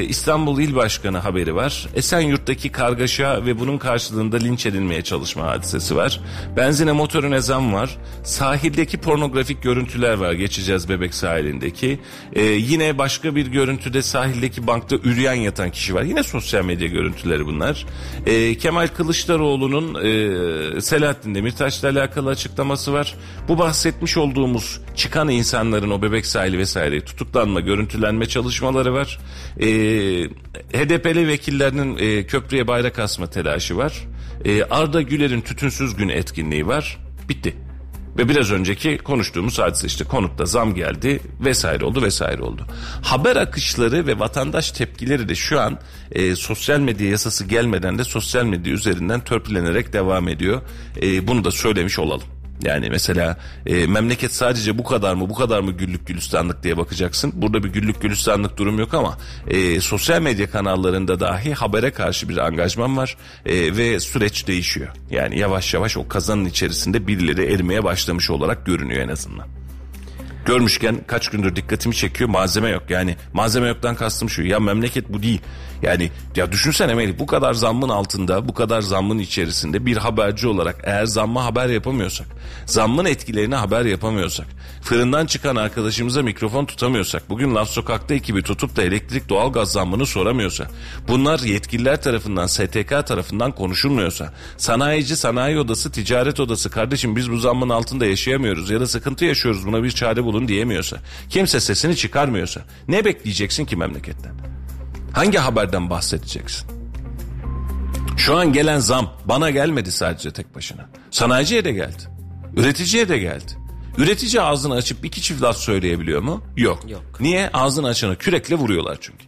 İstanbul İl Başkanı haberi var. Esenyurt'taki kargaşa ve bunun karşılığında linç edilmeye çalışma hadisesi var. Benzine motorine zam var. Sahildeki pornografik görüntüler var. Geçeceğiz Bebek sahilindeki. Yine başka bir görüntüde sahildeki bankta üreyen yatan kişi var. Yine sosyal medya görüntüleri bunlar. Kemal Kılıçdaroğlu'nun Selahattin Demirtaş'la alakalı açıklaması var. Bu bahsetmiş olduğumuz çıkan insanların o Bebek sahili vesaire tutuklanma, görüntülenme çalışmaları var. HDP'li vekillerinin köprüye bayrak asma telaşı var. Arda Güler'in tütünsüz gün etkinliği var. Bitti. Ve biraz önceki konuştuğumuz hadise işte konutta zam geldi vesaire oldu vesaire oldu. Haber akışları ve vatandaş tepkileri de şu an sosyal medya yasası gelmeden de sosyal medya üzerinden törpülenerek devam ediyor. Bunu da söylemiş olalım. Yani mesela memleket sadece bu kadar mı bu kadar mı güllük gülistanlık diye bakacaksın. Burada bir güllük gülistanlık durum yok ama sosyal medya kanallarında dahi habere karşı bir angajman var ve süreç değişiyor. Yani yavaş yavaş o kazanın içerisinde birileri erimeye başlamış olarak görünüyor en azından. Görmüşken kaç gündür dikkatimi çekiyor, malzeme yok. Yani malzeme yoktan kastım şu, ya memleket bu değil. Yani ya düşünsene Melih, bu kadar zammın altında, bu kadar zammın içerisinde bir haberci olarak eğer zamma haber yapamıyorsak, zammın etkilerine haber yapamıyorsak, fırından çıkan arkadaşımıza mikrofon tutamıyorsak, bugün Laf Sokak'ta ekibi tutup da elektrik doğalgaz zammını soramıyorsa, bunlar yetkililer tarafından, STK tarafından konuşulmuyorsa, sanayici, sanayi odası, ticaret odası kardeşim biz bu zammın altında yaşayamıyoruz ya da sıkıntı yaşıyoruz buna bir çare bulun diyemiyorsa, kimse sesini çıkarmıyorsa ne bekleyeceksin ki memleketten? Hangi haberden bahsedeceksin? Şu an gelen zam bana gelmedi sadece tek başına. Sanayiciye de geldi. Üreticiye de geldi. Üretici ağzını açıp iki çift laf söyleyebiliyor mu? Yok. Niye? Ağzını açana kürekle vuruyorlar çünkü.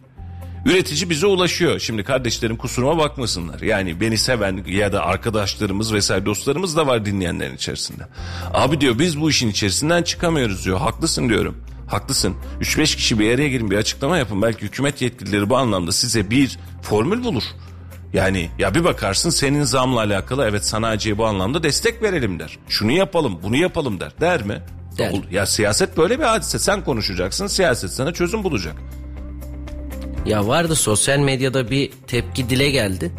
Üretici bize ulaşıyor. Şimdi kardeşlerim kusuruma bakmasınlar. Yani beni seven ya da arkadaşlarımız vesaire dostlarımız da var dinleyenlerin içerisinde. Abi diyor biz bu işin içerisinden çıkamıyoruz diyor. Haklısın diyorum. Haklısın. 3-5 kişi bir araya girin, bir açıklama yapın. Belki hükümet yetkilileri bu anlamda size bir formül bulur. Yani ya bir bakarsın senin zamla alakalı evet sanayiciye bu anlamda destek verelim der. Şunu yapalım, bunu yapalım der. Der mi? Der. Ya siyaset böyle bir hadise. Sen konuşacaksın, siyaset sana çözüm bulacak. Ya vardı sosyal medyada bir tepki dile geldi.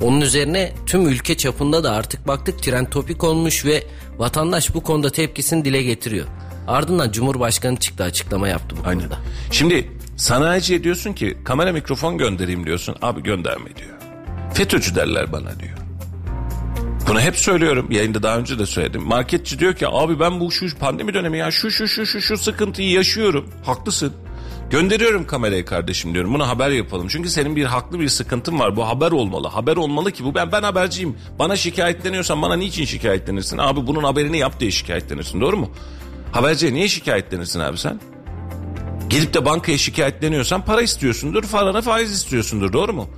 Onun üzerine tüm ülke çapında da artık baktık trend topik olmuş ve vatandaş bu konuda tepkisini dile getiriyor. Ardından Cumhurbaşkanı çıktı, açıklama yaptı bu konuda. Şimdi sanayiciye diyorsun ki kamera mikrofon göndereyim diyorsun. Abi gönderme diyor. FETÖ'cü derler bana diyor. Bunu hep söylüyorum. Yayında daha önce de söyledim. Marketçi diyor ki abi ben bu şu pandemi dönemi ya şu sıkıntıyı yaşıyorum. Haklısın. Gönderiyorum kamerayı kardeşim diyorum. Buna haber yapalım. Çünkü senin bir haklı bir sıkıntın var. Bu haber olmalı. Haber olmalı ki bu ben haberciyim. Bana şikayetleniyorsan bana niçin şikayetlenirsin? Abi bunun haberini yap diye şikayetlenirsin. Doğru mu? Haberciye niye şikayetlenirsin abi sen? Gelip de bankaya şikayetleniyorsan para istiyorsundur, farana faiz istiyorsundur, doğru mu?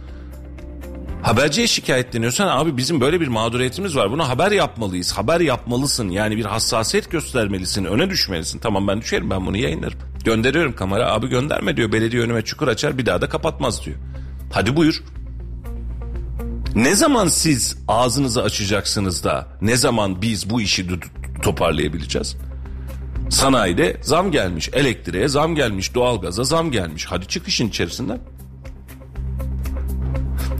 Haberciye şikayetleniyorsan abi bizim böyle bir mağduriyetimiz var, buna haber yapmalıyız, haber yapmalısın. Yani bir hassasiyet göstermelisin, öne düşmelisin. Tamam ben düşerim, ben bunu yayınlarım. Gönderiyorum kamera, abi gönderme diyor, belediye önüme çukur açar bir daha da kapatmaz diyor. Hadi buyur. Ne zaman siz ağzınızı açacaksınız da ne zaman biz bu işi toparlayabileceğiz? Sanayide zam gelmiş, elektriğe zam gelmiş, doğalgaza zam gelmiş. Hadi çık işin içerisinden.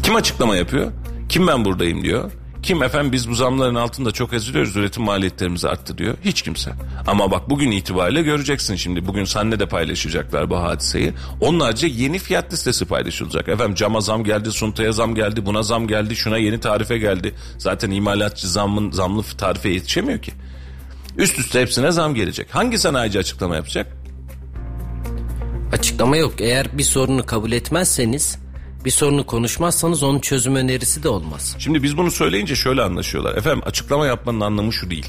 Kim açıklama yapıyor? Kim ben buradayım diyor. Kim efendim biz bu zamların altında çok eziliyoruz, üretim maliyetlerimizi arttı diyor? Hiç kimse. Ama bak bugün itibariyle göreceksin şimdi. Bugün seninle de paylaşacaklar bu hadiseyi. Onun haricinde yeni fiyat listesi paylaşılacak. Efendim cama zam geldi, suntaya zam geldi, buna zam geldi, şuna yeni tarife geldi. Zaten imalatçı zamlı tarife yetişemiyor ki. Üst üste hepsine zam gelecek. Hangi sanayici açıklama yapacak? Açıklama yok. Eğer bir sorunu kabul etmezseniz, bir sorunu konuşmazsanız onun çözüm önerisi de olmaz. Şimdi biz bunu söyleyince şöyle anlaşıyorlar. Efendim açıklama yapmanın anlamı şu değil.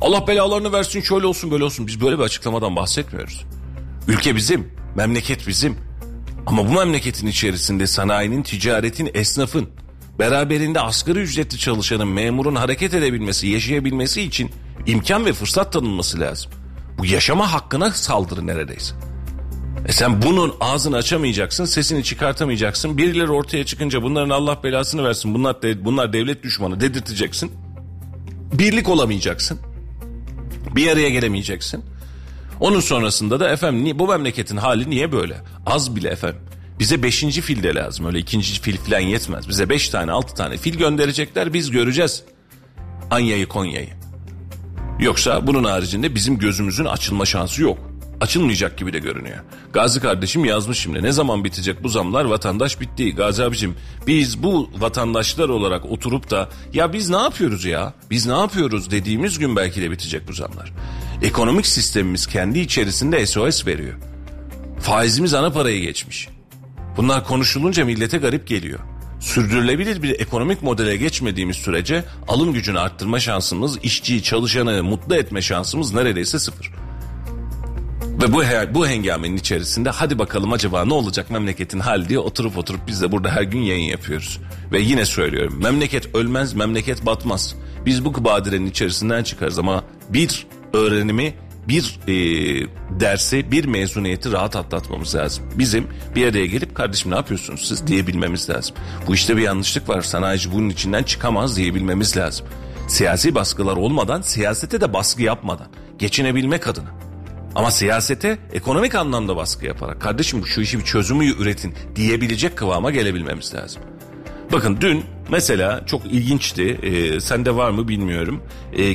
Allah belalarını versin, şöyle olsun, böyle olsun. Biz böyle bir açıklamadan bahsetmiyoruz. Ülke bizim, memleket bizim. Ama bu memleketin içerisinde sanayinin, ticaretin, esnafın, beraberinde asgari ücretli çalışanın, memurun hareket edebilmesi, yaşayabilmesi için imkan ve fırsat tanınması lazım. Bu yaşama hakkına saldırı neredeyse. Sen bunun ağzını açamayacaksın, sesini çıkartamayacaksın. Birileri ortaya çıkınca bunların Allah belasını versin, bunlar devlet düşmanı dedirteceksin. Birlik olamayacaksın. Bir araya gelemeyeceksin. Onun sonrasında da efendim bu memleketin hali niye böyle? Az bile efendim. Bize 5. fil de lazım. Öyle 2. fil falan yetmez. Bize 5 tane 6 tane fil gönderecekler, biz göreceğiz. Anya'yı, Konya'yı. Yoksa bunun haricinde bizim gözümüzün açılma şansı yok. Açılmayacak gibi de görünüyor. Gazi kardeşim yazmış şimdi. Ne zaman bitecek bu zamlar? Vatandaş bitti. Gazi abicim biz bu vatandaşlar olarak oturup da ya biz ne yapıyoruz ya? Biz ne yapıyoruz dediğimiz gün belki de bitecek bu zamlar. Ekonomik sistemimiz kendi içerisinde SOS veriyor. Faizimiz ana parayı geçmiş. Bunlar konuşulunca millete garip geliyor. Sürdürülebilir bir ekonomik modele geçmediğimiz sürece alım gücünü arttırma şansımız, işçiyi, çalışanı mutlu etme şansımız neredeyse sıfır. Ve bu hengamenin içerisinde hadi bakalım acaba ne olacak memleketin hali diye oturup biz de burada her gün yayın yapıyoruz. Ve yine söylüyorum, memleket ölmez, memleket batmaz. Biz bu badirenin içerisinden çıkarız ama bir öğrenimi, bir dersi, bir mezuniyeti rahat atlatmamız lazım. Bizim bir araya gelip kardeşim ne yapıyorsunuz siz diyebilmemiz lazım. Bu işte bir yanlışlık var, sanayici bunun içinden çıkamaz diyebilmemiz lazım. Siyasi baskılar olmadan, siyasete de baskı yapmadan geçinebilmek adına. Ama siyasete ekonomik anlamda baskı yaparak kardeşim şu işi bir çözümü üretin diyebilecek kıvama gelebilmemiz lazım. Bakın dün mesela çok ilginçti, sende var mı bilmiyorum.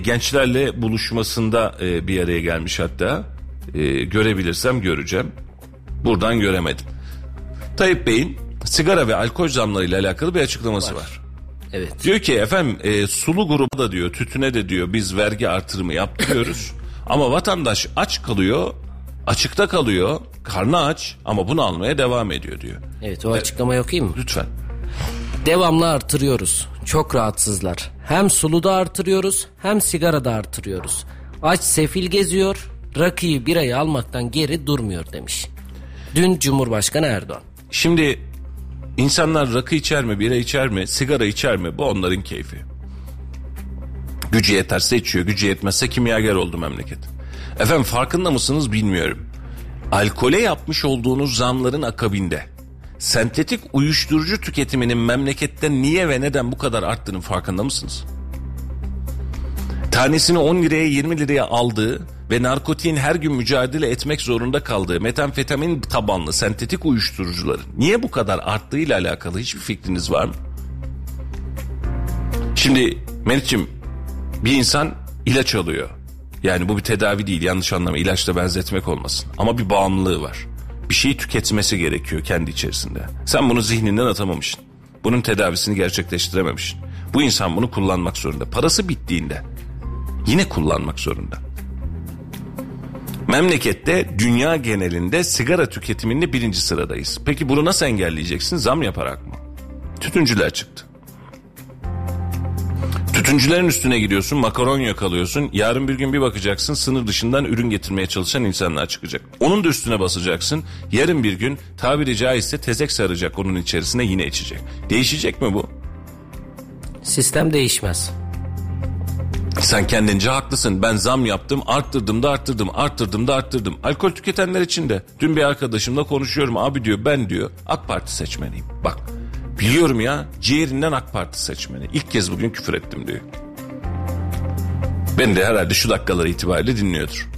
Gençlerle buluşmasında bir araya gelmiş hatta. Görebilirsem göreceğim. Buradan göremedim. Tayyip Bey'in sigara ve alkol zamlarıyla alakalı bir açıklaması var. Evet. Diyor ki efendim sulu gruba da diyor, tütüne de diyor biz vergi artırımı yaptırıyoruz. Ama vatandaş aç kalıyor, açıkta kalıyor, karnı aç ama bunu almaya devam ediyor diyor. Evet, o açıklamayı okuyayım mı? Lütfen. Devamlı artırıyoruz. Çok rahatsızlar. Hem sulu da artırıyoruz, hem sigara da artırıyoruz. Aç sefil geziyor, rakıyı, birayı almaktan geri durmuyor demiş. Dün Cumhurbaşkanı Erdoğan. Şimdi insanlar rakı içer mi, bira içer mi, sigara içer mi? Bu onların keyfi. Gücü yeterse içiyor, gücü yetmezse kimyager oldu memleket. Efendim farkında mısınız bilmiyorum. Alkole yapmış olduğunuz zamların akabinde sentetik uyuşturucu tüketiminin memlekette niye ve neden bu kadar arttığının farkında mısınız? Tanesini 10 liraya 20 liraya aldığı ve narkotiğin her gün mücadele etmek zorunda kaldığı metamfetamin tabanlı sentetik uyuşturucuların niye bu kadar arttığıyla alakalı hiçbir fikriniz var mı? Şimdi Melih'ciğim, bir insan ilaç alıyor. Yani bu bir tedavi değil, yanlış anlama, ilaçla benzetmek olmasın. Ama bir bağımlılığı var. Bir şeyi tüketmesi gerekiyor kendi içerisinde. Sen bunu zihninden atamamışsın. Bunun tedavisini gerçekleştirememişsin. Bu insan bunu kullanmak zorunda. Parası bittiğinde yine kullanmak zorunda. Memlekette dünya genelinde sigara tüketiminde 1. sıradayız. Peki bunu nasıl engelleyeceksin? Zam yaparak mı? Tütüncüler çıktı. Tütüncülerin üstüne gidiyorsun, makaron yakalıyorsun. Yarın bir gün bir bakacaksın, sınır dışından ürün getirmeye çalışan insanlar çıkacak. Onun da üstüne basacaksın. Yarın bir gün tabiri caizse tezek saracak, onun içerisine yine içecek. Değişecek mi bu? Sistem değişmez. Sen kendince haklısın. Ben zam yaptım, arttırdım. Alkol tüketenler için de. Dün bir arkadaşımla konuşuyorum. Abi diyor, ben diyor AK Parti seçmeniyim. Bak. Biliyorum ya, ciğerinden AK Parti seçmeni. İlk kez bugün küfür ettim diyor. Ben de herhalde şu dakikaları itibariyle dinliyordur.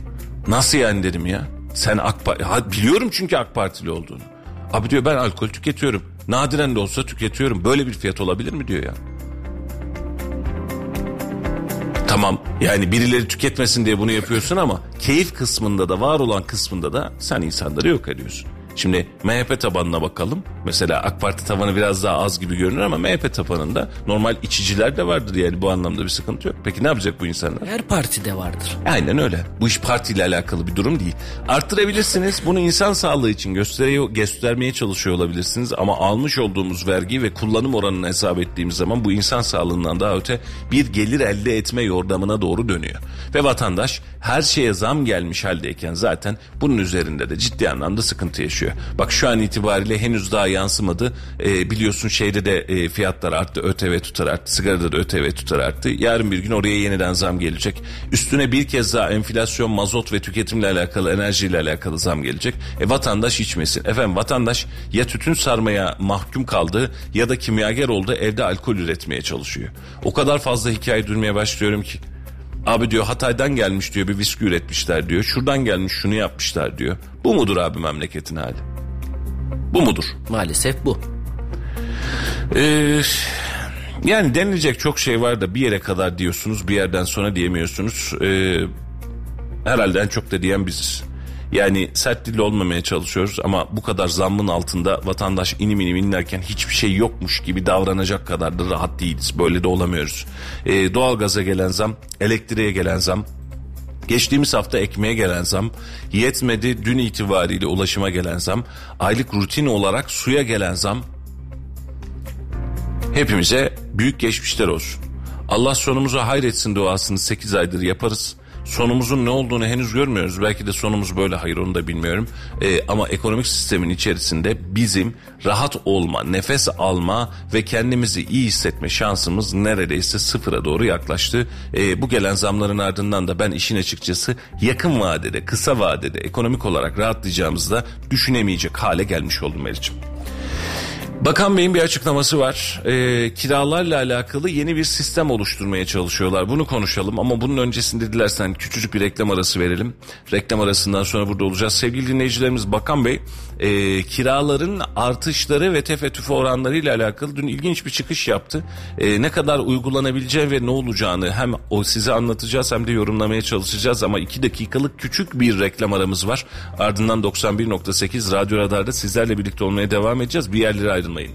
Nasıl yani dedim ya. Sen AK Parti... Biliyorum çünkü AK Partili olduğunu. Abi diyor ben alkol tüketiyorum. Nadiren de olsa tüketiyorum. Böyle bir fiyat olabilir mi diyor ya. Tamam yani birileri tüketmesin diye bunu yapıyorsun ama keyif kısmında da, var olan kısmında da sen insanları yok ediyorsun. Şimdi MHP tabanına bakalım. Mesela AK Parti tabanı biraz daha az gibi görünür ama MHP tabanında normal içiciler de vardır yani, bu anlamda bir sıkıntı yok. Peki ne yapacak bu insanlar? Her partide vardır. Aynen öyle. Bu iş partiyle alakalı bir durum değil. Arttırabilirsiniz. Bunu insan sağlığı için göstermeye çalışıyor olabilirsiniz ama almış olduğumuz vergi ve kullanım oranını hesap ettiğimiz zaman bu insan sağlığından daha öte bir gelir elde etme yordamına doğru dönüyor. Ve vatandaş her şeye zam gelmiş haldeyken zaten bunun üzerinde de ciddi anlamda sıkıntı yaşıyor. Bak şu an itibariyle henüz daha yansımadı. Biliyorsun şeyde de fiyatlar arttı, ÖTV tutar arttı, sigarada da ÖTV tutar arttı. Yarın bir gün oraya yeniden zam gelecek. Üstüne bir kez daha enflasyon, mazot ve tüketimle alakalı, enerjiyle alakalı zam gelecek. Vatandaş içmesin. Efendim vatandaş ya tütün sarmaya mahkum kaldı ya da kimyager oldu, evde alkol üretmeye çalışıyor. O kadar fazla hikaye duymaya başlıyorum ki. Abi diyor Hatay'dan gelmiş diyor bir viski üretmişler diyor. Şuradan gelmiş şunu yapmışlar diyor. Bu mudur abi memleketin hali? Bu mudur? Maalesef bu. Yani denilecek çok şey var da bir yere kadar diyorsunuz, bir yerden sonra diyemiyorsunuz. Herhalde en çok da diyen biziz. Yani sert dilli olmamaya çalışıyoruz ama bu kadar zammın altında vatandaş inim inim inlerken hiçbir şey yokmuş gibi davranacak kadar da rahat değiliz. Böyle de olamıyoruz. Doğalgaza gelen zam, elektriğe gelen zam, geçtiğimiz hafta ekmeğe gelen zam, yetmedi dün itibariyle ulaşıma gelen zam, aylık rutin olarak suya gelen zam. Hepimize büyük geçmişler olsun. Allah sonumuza hayretsin duasını 8 aydır yaparız. Sonumuzun ne olduğunu henüz görmüyoruz. Belki de sonumuz böyle, hayır onu da bilmiyorum. Ama ekonomik sistemin içerisinde bizim rahat olma, nefes alma ve kendimizi iyi hissetme şansımız neredeyse sıfıra doğru yaklaştı. Bu gelen zamların ardından da ben işin açıkçası yakın vadede, kısa vadede ekonomik olarak rahatlayacağımızı da düşünemeyecek hale gelmiş oldum Meriç'im. Bakan Bey'in bir açıklaması var. Kiralarla alakalı yeni bir sistem oluşturmaya çalışıyorlar. Bunu konuşalım ama bunun öncesinde dilersen küçücük bir reklam arası verelim. Reklam arasından sonra burada olacağız. Sevgili dinleyicilerimiz, Bakan Bey kiraların artışları ve tefettüfe oranlarıyla alakalı dün ilginç bir çıkış yaptı. Ne kadar uygulanabileceği ve ne olacağını hem o size anlatacağız hem de yorumlamaya çalışacağız ama 2 dakikalık küçük bir reklam aramız var. Ardından 91.8 Radyo Radar'da sizlerle birlikte olmaya devam edeceğiz. Bir yerlere ayrılmayın.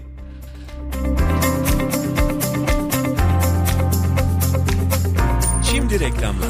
Şimdi reklamlar.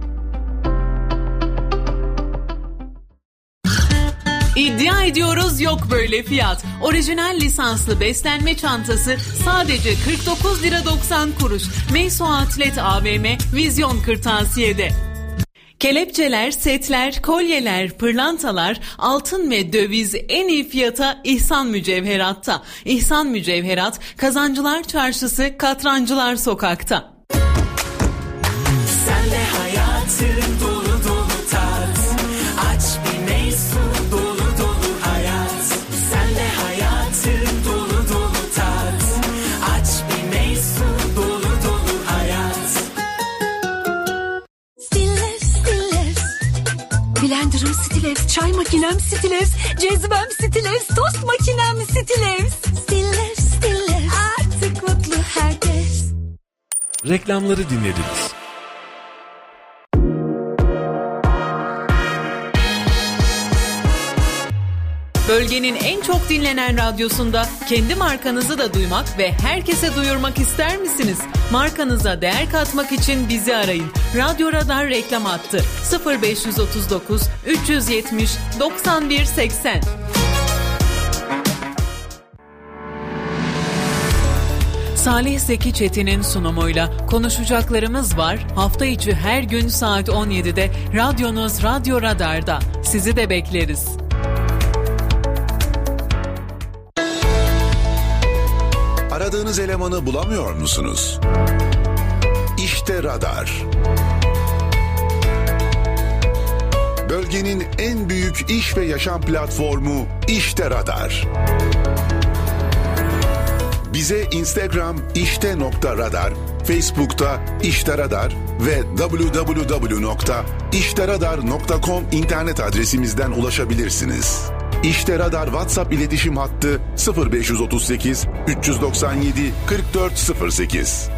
İddia ediyoruz, yok böyle fiyat. Orijinal lisanslı beslenme çantası sadece 49 lira 90 kuruş. Meysu Atlet AVM, Vizyon Kırtasiye'de. Kelepçeler, setler, kolyeler, pırlantalar, altın ve döviz en iyi fiyata İhsan Mücevherat'ta. İhsan Mücevherat, Kazancılar Çarşısı, Katrancılar Sokak'ta. Senle hayatım dolu dolu tat. Aç bir Meysu dolu. Blender'ım Stilev, çay makinem Stilev, cezvem Stilev, tost makinem Stilev. Stilev, Stilev, artık mutlu herkes. Reklamları dinlediniz. Bölgenin en çok dinlenen radyosunda kendi markanızı da duymak ve herkese duyurmak ister misiniz? Markanıza değer katmak için bizi arayın. Radyo Radar reklam hattı 0539 370 9180. Salih Zeki Çetin'in sunumuyla konuşacaklarımız var. Hafta içi her gün saat 17'de radyonuz Radyo Radar'da. Sizi de bekleriz. Aradığınız elemanı bulamıyor musunuz? İşte Radar. bölgenin en büyük iş ve yaşam platformu İşte Radar. Bize Instagram işte.radar, Facebook'ta İşte Radar ve www.işteradar.com internet adresimizden ulaşabilirsiniz. İşte Radar WhatsApp iletişim hattı 0538 397 4408.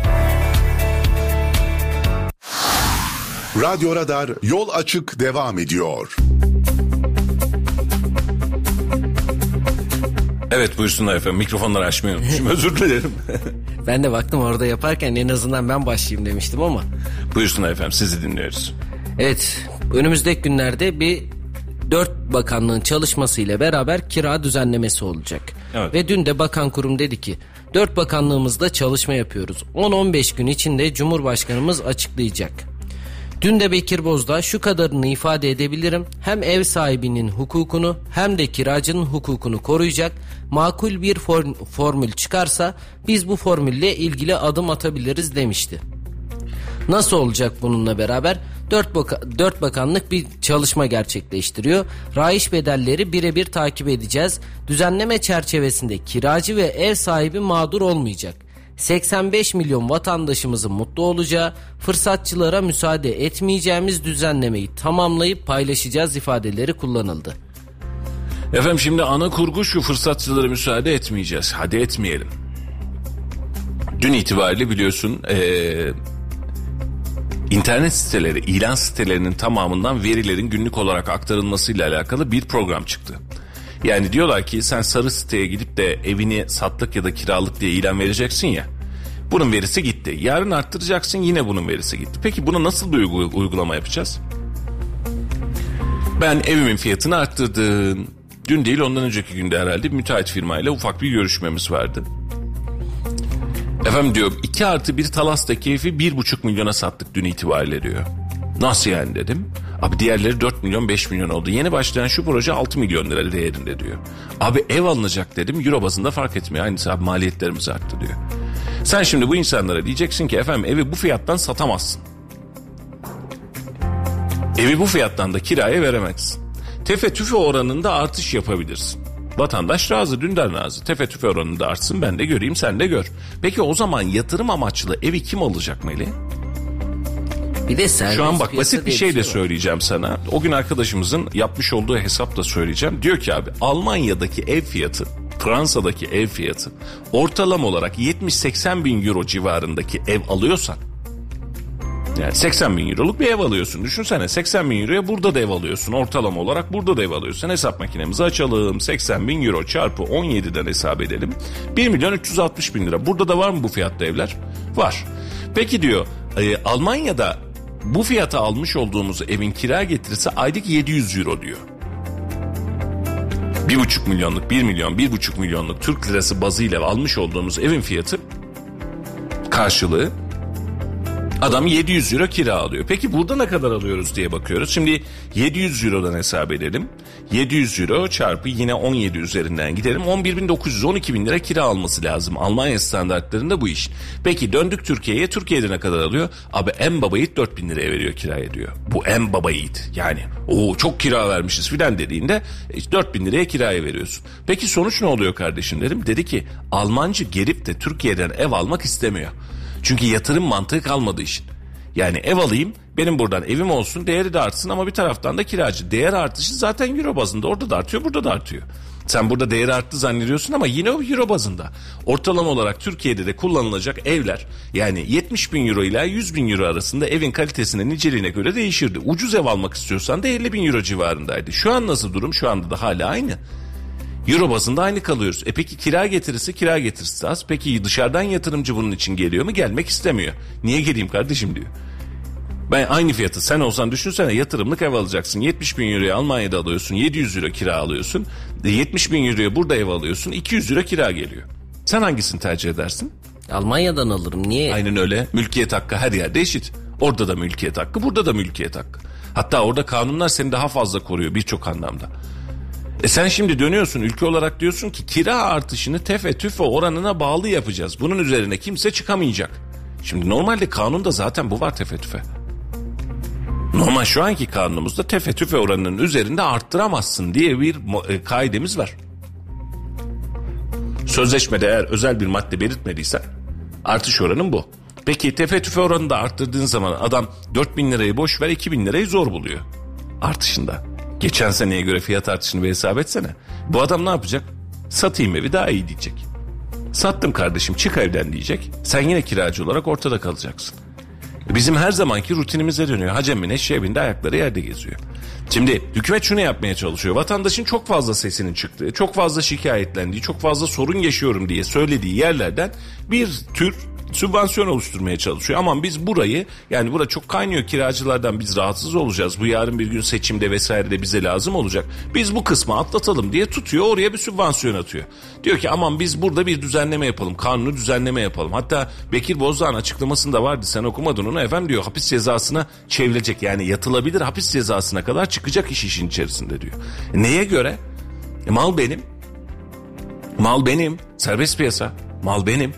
Radyo Radar Yol Açık devam ediyor. Evet, buyursunlar efendim, mikrofonları açmıyorum. Şimdi özür dilerim. Ben de baktım orada yaparken en azından ben başlayayım demiştim ama. Buyursunlar efendim, sizi dinliyoruz. Evet, önümüzdeki günlerde bir 4 bakanlığın çalışmasıyla beraber kira düzenlemesi olacak. Evet. Ve dün de Bakan Kurum dedi ki 4 bakanlığımızda çalışma yapıyoruz. 10-15 gün içinde Cumhurbaşkanımız açıklayacak. Dün de Bekir Bozdağ şu kadarını ifade edebilirim. Hem ev sahibinin hukukunu hem de kiracının hukukunu koruyacak makul bir formül çıkarsa biz bu formülle ilgili adım atabiliriz demişti. Nasıl olacak bununla beraber? 4 bakanlık bir çalışma gerçekleştiriyor. Rayiç bedelleri birebir takip edeceğiz. Düzenleme çerçevesinde kiracı ve ev sahibi mağdur olmayacak. 85 milyon vatandaşımızın mutlu olacağı, fırsatçılara müsaade etmeyeceğimiz düzenlemeyi tamamlayıp paylaşacağız ifadeleri kullanıldı. Efendim şimdi ana kurgu şu: fırsatçılara müsaade etmeyeceğiz. Hadi etmeyelim. Dün itibariyle biliyorsun internet siteleri, ilan sitelerinin tamamından verilerin günlük olarak aktarılmasıyla alakalı bir program çıktı. Yani diyorlar ki sen sarı siteye gidip de evini satlık ya da kiralık diye ilan vereceksin ya. Bunun verisi gitti. Yarın arttıracaksın, yine bunun verisi gitti. Peki buna nasıl bir uygulama yapacağız? Ben evimin fiyatını arttırdım. Dün değil ondan önceki günde herhalde müteahhit firmayla ufak bir görüşmemiz vardı. Efendim diyor 2+1 Talas'taki evi 1,5 milyona sattık dün itibariyle diyor. Nasıl yani dedim. Abi diğerleri 4 milyon 5 milyon oldu. Yeni başlayan şu proje 6 milyon lira değerinde diyor. Abi ev alınacak dedim. Euro bazında fark etmiyor. Aynısı abi, maliyetlerimiz arttı diyor. Sen şimdi bu insanlara diyeceksin ki efendim evi bu fiyattan satamazsın. Evi bu fiyattan da kiraya veremezsin. Tefe tüfe oranında artış yapabilirsin. Vatandaş razı, dündar razı. Tefe tüfe oranında artsın, ben de göreyim, sen de gör. Peki o zaman yatırım amaçlı evi kim alacak Melih? Bir de şu an bak basit bir şey de söyleyeceğim sana. O gün arkadaşımızın yapmış olduğu hesap da söyleyeceğim. Diyor ki abi Almanya'daki ev fiyatı, Fransa'daki ev fiyatı ortalama olarak 70-80 bin euro civarındaki ev alıyorsan, yani 80 bin euroluk bir ev alıyorsun. Düşünsene 80 bin euroya burada da ev alıyorsun. Ortalama olarak burada da ev alıyorsun. Hesap makinemizi açalım. 80 bin euro çarpı 17'den hesap edelim. 1 milyon 360 bin lira. Burada da var mı bu fiyatta evler? Var. Peki diyor Almanya'da bu fiyata almış olduğumuz evin kira getirisi aylık 700 euro diyor. 1,5 milyonluk, 1 milyon, 1,5 milyonluk Türk lirası bazıyla almış olduğumuz evin fiyatı karşılığı adam 700 euro kira alıyor. Peki burada ne kadar alıyoruz diye bakıyoruz. Şimdi 700 eurodan hesap edelim. 700 euro çarpı yine 17 üzerinden gidelim. 11.900-12.000 lira kira alması lazım. Almanya standartlarında bu iş. Peki döndük Türkiye'ye. Türkiye'de ne kadar alıyor? Abi en baba yiğit 4.000 liraya veriyor kiraya diyor. Bu en baba yiğit. Yani o çok kira vermişiz filan dediğinde 4.000 liraya kiraya veriyorsun. Peki sonuç ne oluyor kardeşim dedim. Dedi ki Almancı gelip de Türkiye'den ev almak istemiyor. Çünkü yatırım mantığı kalmadı işin. Yani ev alayım, benim buradan evim olsun, değeri de artsın ama bir taraftan da kiracı. Değer artışı zaten euro bazında, orada da artıyor, burada da artıyor. Sen burada değeri arttı zannediyorsun ama yine o euro bazında. Ortalama olarak Türkiye'de de kullanılacak evler yani 70 bin euro ile 100 bin euro arasında evin kalitesine, niceliğine göre değişirdi. Ucuz ev almak istiyorsan da 50 bin euro civarındaydı. Şu an nasıl durum? Şu anda da hala aynı. Euro bazında aynı kalıyoruz. Peki kira getirisi az. Peki dışarıdan yatırımcı bunun için geliyor mu? Gelmek istemiyor. Niye geleyim kardeşim diyor. Ben aynı fiyatı sen olsan düşünsene, yatırımlık ev alacaksın. 70 bin euroya Almanya'da alıyorsun. 700 euro kira alıyorsun. 70 bin euroya burada ev alıyorsun. 200 euro kira geliyor. Sen hangisini tercih edersin? Almanya'dan alırım. Niye? Aynen öyle. Mülkiyet hakkı her yerde eşit. Orada da mülkiyet hakkı, burada da mülkiyet hakkı. Hatta orada kanunlar seni daha fazla koruyor birçok anlamda. Sen şimdi dönüyorsun ülke olarak, diyorsun ki kira artışını tefe tüfe oranına bağlı yapacağız. Bunun üzerine kimse çıkamayacak. Şimdi normalde kanunda zaten bu var, tefe tüfe. Normal şu anki kanunumuzda tefe tüfe oranının üzerinde arttıramazsın diye bir kaidemiz var. Sözleşmede eğer özel bir madde belirtmediysen artış oranın bu. Peki tefe tüfe oranını da arttırdığın zaman adam 4.000 lirayı boş ver 2.000 lirayı zor buluyor artışında. Geçen seneye göre fiyat artışını bir hesap etsene. Bu adam ne yapacak? Satayım evi daha iyi diyecek. Sattım kardeşim çık evden diyecek. Sen yine kiracı olarak ortada kalacaksın. Bizim her zamanki rutinimize dönüyor. Hacemin eşeği evinde ayakları yerde geziyor. Şimdi hükümet şunu yapmaya çalışıyor. Vatandaşın çok fazla sesinin çıktığı, çok fazla şikayetlendiği, çok fazla sorun yaşıyorum diye söylediği yerlerden bir tür sübvansiyon oluşturmaya çalışıyor. Aman biz burayı, yani bura çok kaynıyor, kiracılardan biz rahatsız olacağız. Bu yarın bir gün seçimde vesairede bize lazım olacak. Biz bu kısmı atlatalım diye tutuyor, oraya bir sübvansiyon atıyor. Diyor ki aman biz burada bir düzenleme yapalım, kanunu düzenleme yapalım. Hatta Bekir Bozdağ'ın açıklamasında vardı, sen okumadın onu efendim, diyor hapis cezasına çevrilecek, yani yatılabilir hapis cezasına kadar çıkacak iş işin içerisinde diyor. Neye göre? Mal benim, serbest piyasa, mal benim.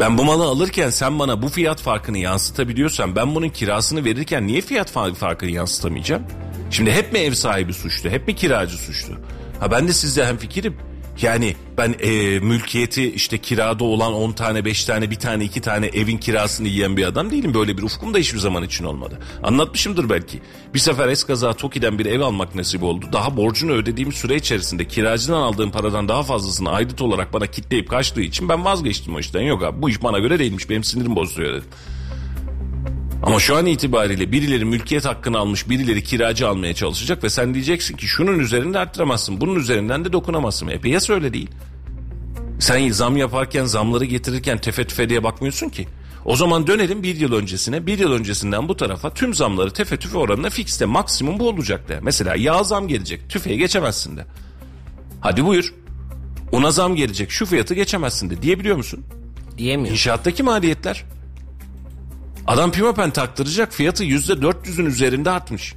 Ben bu malı alırken sen bana bu fiyat farkını yansıtabiliyorsan ben bunun kirasını verirken niye fiyat farkını yansıtamayacağım? Şimdi hep mi ev sahibi suçlu, hep mi kiracı suçlu? Ha ben de sizle hemfikirim. Yani ben mülkiyeti işte kirada olan 10 tane, 5 tane, 1 tane, 2 tane evin kirasını yiyen bir adam değilim. Böyle bir ufkum da hiçbir zaman için olmadı. Anlatmışımdır belki. Bir sefer eskaza TOKİ'den bir ev almak nasip oldu. Daha borcunu ödediğim süre içerisinde kiracıdan aldığım paradan daha fazlasını aydın olarak bana kitleyip kaçtığı için ben vazgeçtim o işten. Yok abi bu iş bana göre değilmiş, benim sinirim bozuluyor dedim. Ama şu an itibariyle birileri mülkiyet hakkını almış, birileri kiracı almaya çalışacak ve sen diyeceksin ki şunun üzerinde arttıramazsın, bunun üzerinden de dokunamazsın. Piyasa öyle değil. Sen zam yaparken, zamları getirirken tefe tüfe diye bakmıyorsun ki. O zaman dönelim bir yıl öncesine, bir yıl öncesinden bu tarafa tüm zamları tefe tüfe oranına fikste, maksimum bu olacak de. Mesela yağ zam gelecek, tüfeği geçemezsin de. Hadi buyur. Ona zam gelecek, şu fiyatı geçemezsin de diyebiliyor musun? Diyemiyorum. İnşaattaki maliyetler. Adam pimapen taktıracak, fiyatı %400'ün üzerinde artmış.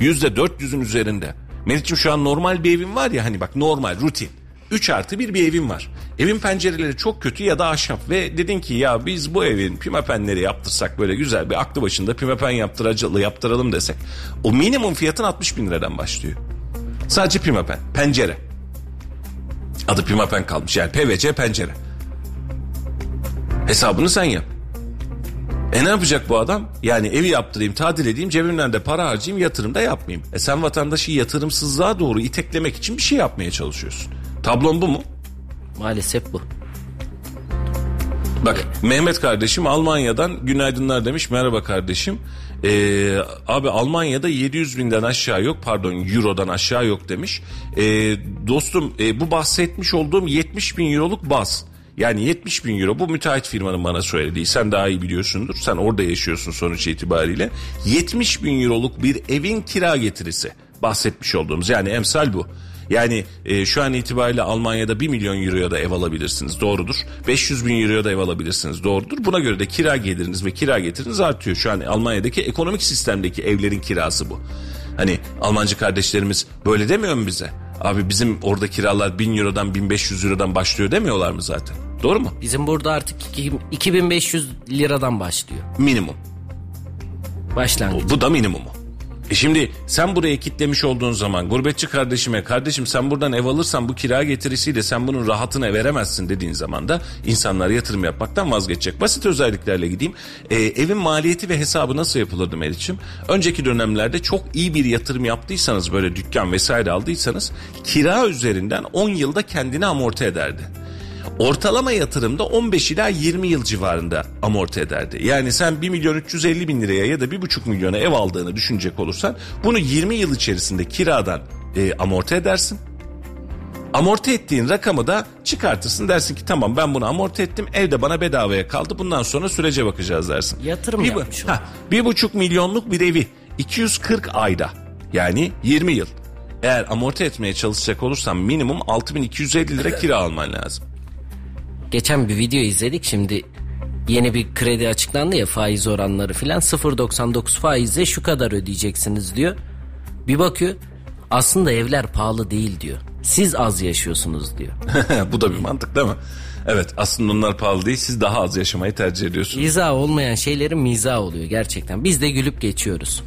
%400'ün üzerinde. Melih'cim şu an normal bir evim var ya, hani bak normal, rutin. 3+1 bir evim var. Evin pencereleri çok kötü ya da ahşap ve dedin ki ya biz bu evin pimapenleri yaptırsak, böyle güzel bir aklı başında pimapen yaptıralım desek. O minimum fiyatın 60.000 liradan başlıyor. Sadece pimapen, pencere. Adı pimapen kalmış yani, PVC pencere. Hesabını sen yap. Ne yapacak bu adam? Yani evi yaptırayım, tadil edeyim, cebimden de para harcayayım, yatırım da yapmayayım. Sen vatandaşı yatırımsızlığa doğru iteklemek için bir şey yapmaya çalışıyorsun. Tablon bu mu? Maalesef bu. Bak Mehmet kardeşim Almanya'dan günaydınlar demiş. Merhaba kardeşim. Abi Almanya'da 700.000'den aşağı yok, Euro'dan aşağı yok demiş. Dostum bu bahsetmiş olduğum 70.000 euroluk baz. Yani 70.000 euro, bu müteahhit firmanın bana söylediği, sen daha iyi biliyorsundur, sen orada yaşıyorsun sonuç itibariyle. 70.000 euroluk bir evin kira getirisi bahsetmiş olduğumuz, yani emsal bu. Yani şu an itibariyle Almanya'da 1 milyon euroya da ev alabilirsiniz, doğrudur. 500.000 euroya da ev alabilirsiniz, doğrudur. Buna göre de kira geliriniz ve kira getiriniz artıyor. Şu an Almanya'daki ekonomik sistemdeki evlerin kirası bu. Hani Almancı kardeşlerimiz böyle demiyor mu bize? Abi bizim orada kiralar 1.000 eurodan 1.500 eurodan başlıyor demiyorlar mı zaten? Doğru mu? Bizim burada artık 2.500 liradan başlıyor. Minimum. Başlangıç. Bu da minimumu. Şimdi sen buraya kitlemiş olduğun zaman gurbetçi kardeşime, kardeşim sen buradan ev alırsan bu kira getirisiyle sen bunun rahatını veremezsin dediğin zaman da insanlar yatırım yapmaktan vazgeçecek. Basit özelliklerle gideyim. Evin maliyeti ve hesabı nasıl yapılırdı Melih'ciğim? Önceki dönemlerde çok iyi bir yatırım yaptıysanız, böyle dükkan vesaire aldıysanız, kira üzerinden 10 yılda kendini amorti ederdi. Ortalama yatırımda 15 ila 20 yıl civarında amorti ederdi. Yani sen 1.350.000 liraya ya da 1,5 milyona ev aldığını düşünecek olursan bunu 20 yıl içerisinde kiradan amorti edersin. Amorti ettiğin rakamı da çıkartırsın, dersin ki tamam ben bunu amorti ettim, evde bana bedavaya kaldı, bundan sonra sürece bakacağız dersin. Yatırım yapmış olur. 1,5 milyonluk bir evi 240 ayda yani 20 yıl eğer amorti etmeye çalışacak olursan minimum 6.250 lira kira alman lazım. Geçen bir video izledik, şimdi yeni bir kredi açıklandı ya, faiz oranları filan, 0.99 faizle şu kadar ödeyeceksiniz diyor. Bir bakıyor aslında evler pahalı değil diyor, siz az yaşıyorsunuz diyor. Bu da bir mantık değil mi? Evet, aslında onlar pahalı değil, siz daha az yaşamayı tercih ediyorsunuz. İzah olmayan şeylerin mizahı oluyor gerçekten, biz de gülüp geçiyoruz.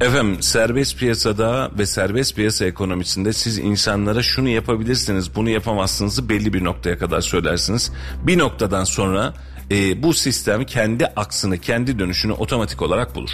Efendim, serbest piyasada ve serbest piyasa ekonomisinde siz insanlara şunu yapabilirsiniz, bunu yapamazsınızı belli bir noktaya kadar söylersiniz. Bir noktadan sonra bu sistem kendi aksını, kendi dönüşünü otomatik olarak bulur.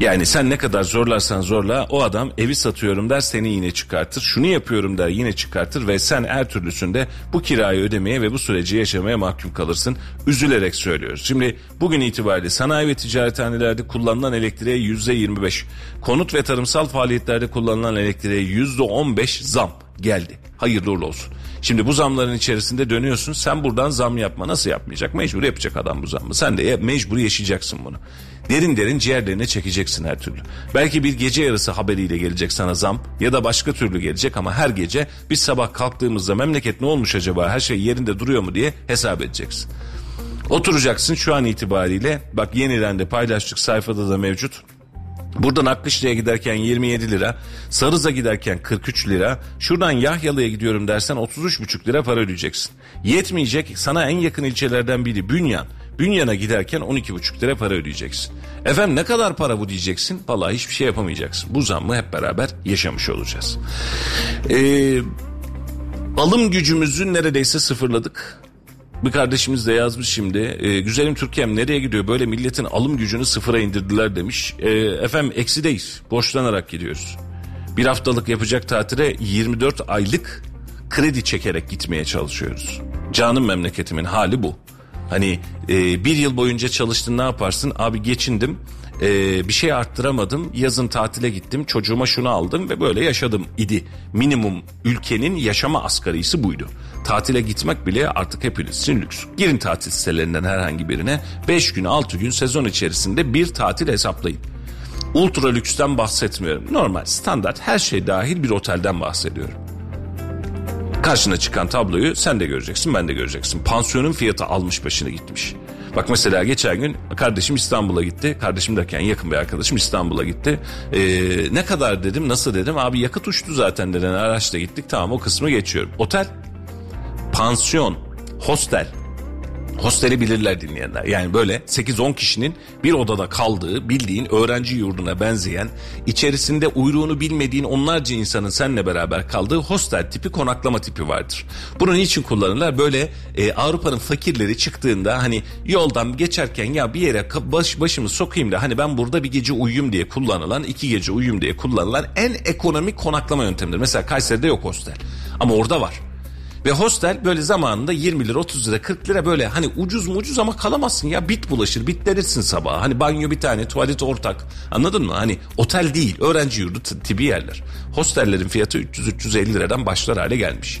Yani sen ne kadar zorlarsan zorla, o adam evi satıyorum der, seni yine çıkartır. Şunu yapıyorum der, yine çıkartır ve sen her türlüsünde bu kirayı ödemeye ve bu süreci yaşamaya mahkum kalırsın. Üzülerek söylüyoruz. Şimdi bugün itibariyle sanayi ve ticarethanelerde kullanılan elektriğe %25, konut ve tarımsal faaliyetlerde kullanılan elektriğe %15 zam geldi. Hayırlı uğurlu olsun. Şimdi bu zamların içerisinde dönüyorsun. Sen buradan zam yapma. Nasıl yapmayacak? Mecbur yapacak adam bu zammı. Sen de mecbur yaşayacaksın bunu. Derin derin ciğerlerine çekeceksin her türlü. Belki bir gece yarısı haberiyle gelecek sana zam, ya da başka türlü gelecek, ama her gece biz sabah kalktığımızda memleket ne olmuş acaba, her şey yerinde duruyor mu diye hesap edeceksin. Oturacaksın şu an itibariyle, bak yeniden de paylaştık, sayfada da mevcut. Buradan Akkışla'ya giderken 27 lira, Sarıza giderken 43 lira, şuradan Yahyalı'ya gidiyorum dersen 33,5 lira para ödeyeceksin. Yetmeyecek, sana en yakın ilçelerden biri Bünyan. Bünyan'a giderken 12,5 lira para ödeyeceksin. Efendim ne kadar para bu diyeceksin? Vallahi hiçbir şey yapamayacaksın. Bu zammı hep beraber yaşamış olacağız. Alım gücümüzü neredeyse sıfırladık. Bir kardeşimiz de yazmış şimdi. Güzelim Türkiye'm nereye gidiyor? Böyle milletin alım gücünü sıfıra indirdiler demiş. Efendim eksideyiz. Borçlanarak gidiyoruz. Bir haftalık yapacak tatile 24 aylık kredi çekerek gitmeye çalışıyoruz. Canım memleketimin hali bu. Hani bir yıl boyunca çalıştın, ne yaparsın? Abi geçindim, bir şey arttıramadım, yazın tatile gittim, çocuğuma şunu aldım ve böyle yaşadım idi. Minimum ülkenin yaşama asgarisi buydu. Tatile gitmek bile artık hepiniz için lüks. Girin tatil sitelerinden herhangi birine, 5 gün 6 gün sezon içerisinde bir tatil hesaplayın. Ultra lüksten bahsetmiyorum. Normal, standart, her şey dahil bir otelden bahsediyorum. Karşına çıkan tabloyu sen de göreceksin, ben de göreceksin. Pansiyonun fiyatı almış başını gitmiş. Bak mesela geçen gün kardeşim İstanbul'a gitti. Kardeşim derken yakın bir arkadaşım İstanbul'a gitti. Ne kadar dedim, nasıl dedim. Abi yakıt uçtu zaten denen, araçla gittik. Tamam, o kısmı geçiyorum. Otel, pansiyon, hostel. Hosteli bilirler dinleyenler. Yani böyle 8-10 kişinin bir odada kaldığı, bildiğin öğrenci yurduna benzeyen, içerisinde uyruğunu bilmediğin onlarca insanın seninle beraber kaldığı hostel tipi, konaklama tipi vardır. Bunun için kullanırlar. Böyle Avrupa'nın fakirleri çıktığında, hani yoldan geçerken ya bir yere başımı sokayım da hani ben burada bir gece uyuyayım diye kullanılan, 2 gece uyuyayım diye kullanılan en ekonomik konaklama yöntemidir. Mesela Kayseri'de yok hostel, ama orada var. Ve hostel böyle zamanında 20 lira, 30 lira, 40 lira böyle hani ucuz mu ucuz, ama kalamazsın ya, bit bulaşır, bitlenirsin sabaha. Hani banyo bir tane, tuvalet ortak, anladın mı? Hani otel değil, öğrenci yurdu tipi yerler. Hostellerin fiyatı 300-350 liradan başlar hale gelmiş.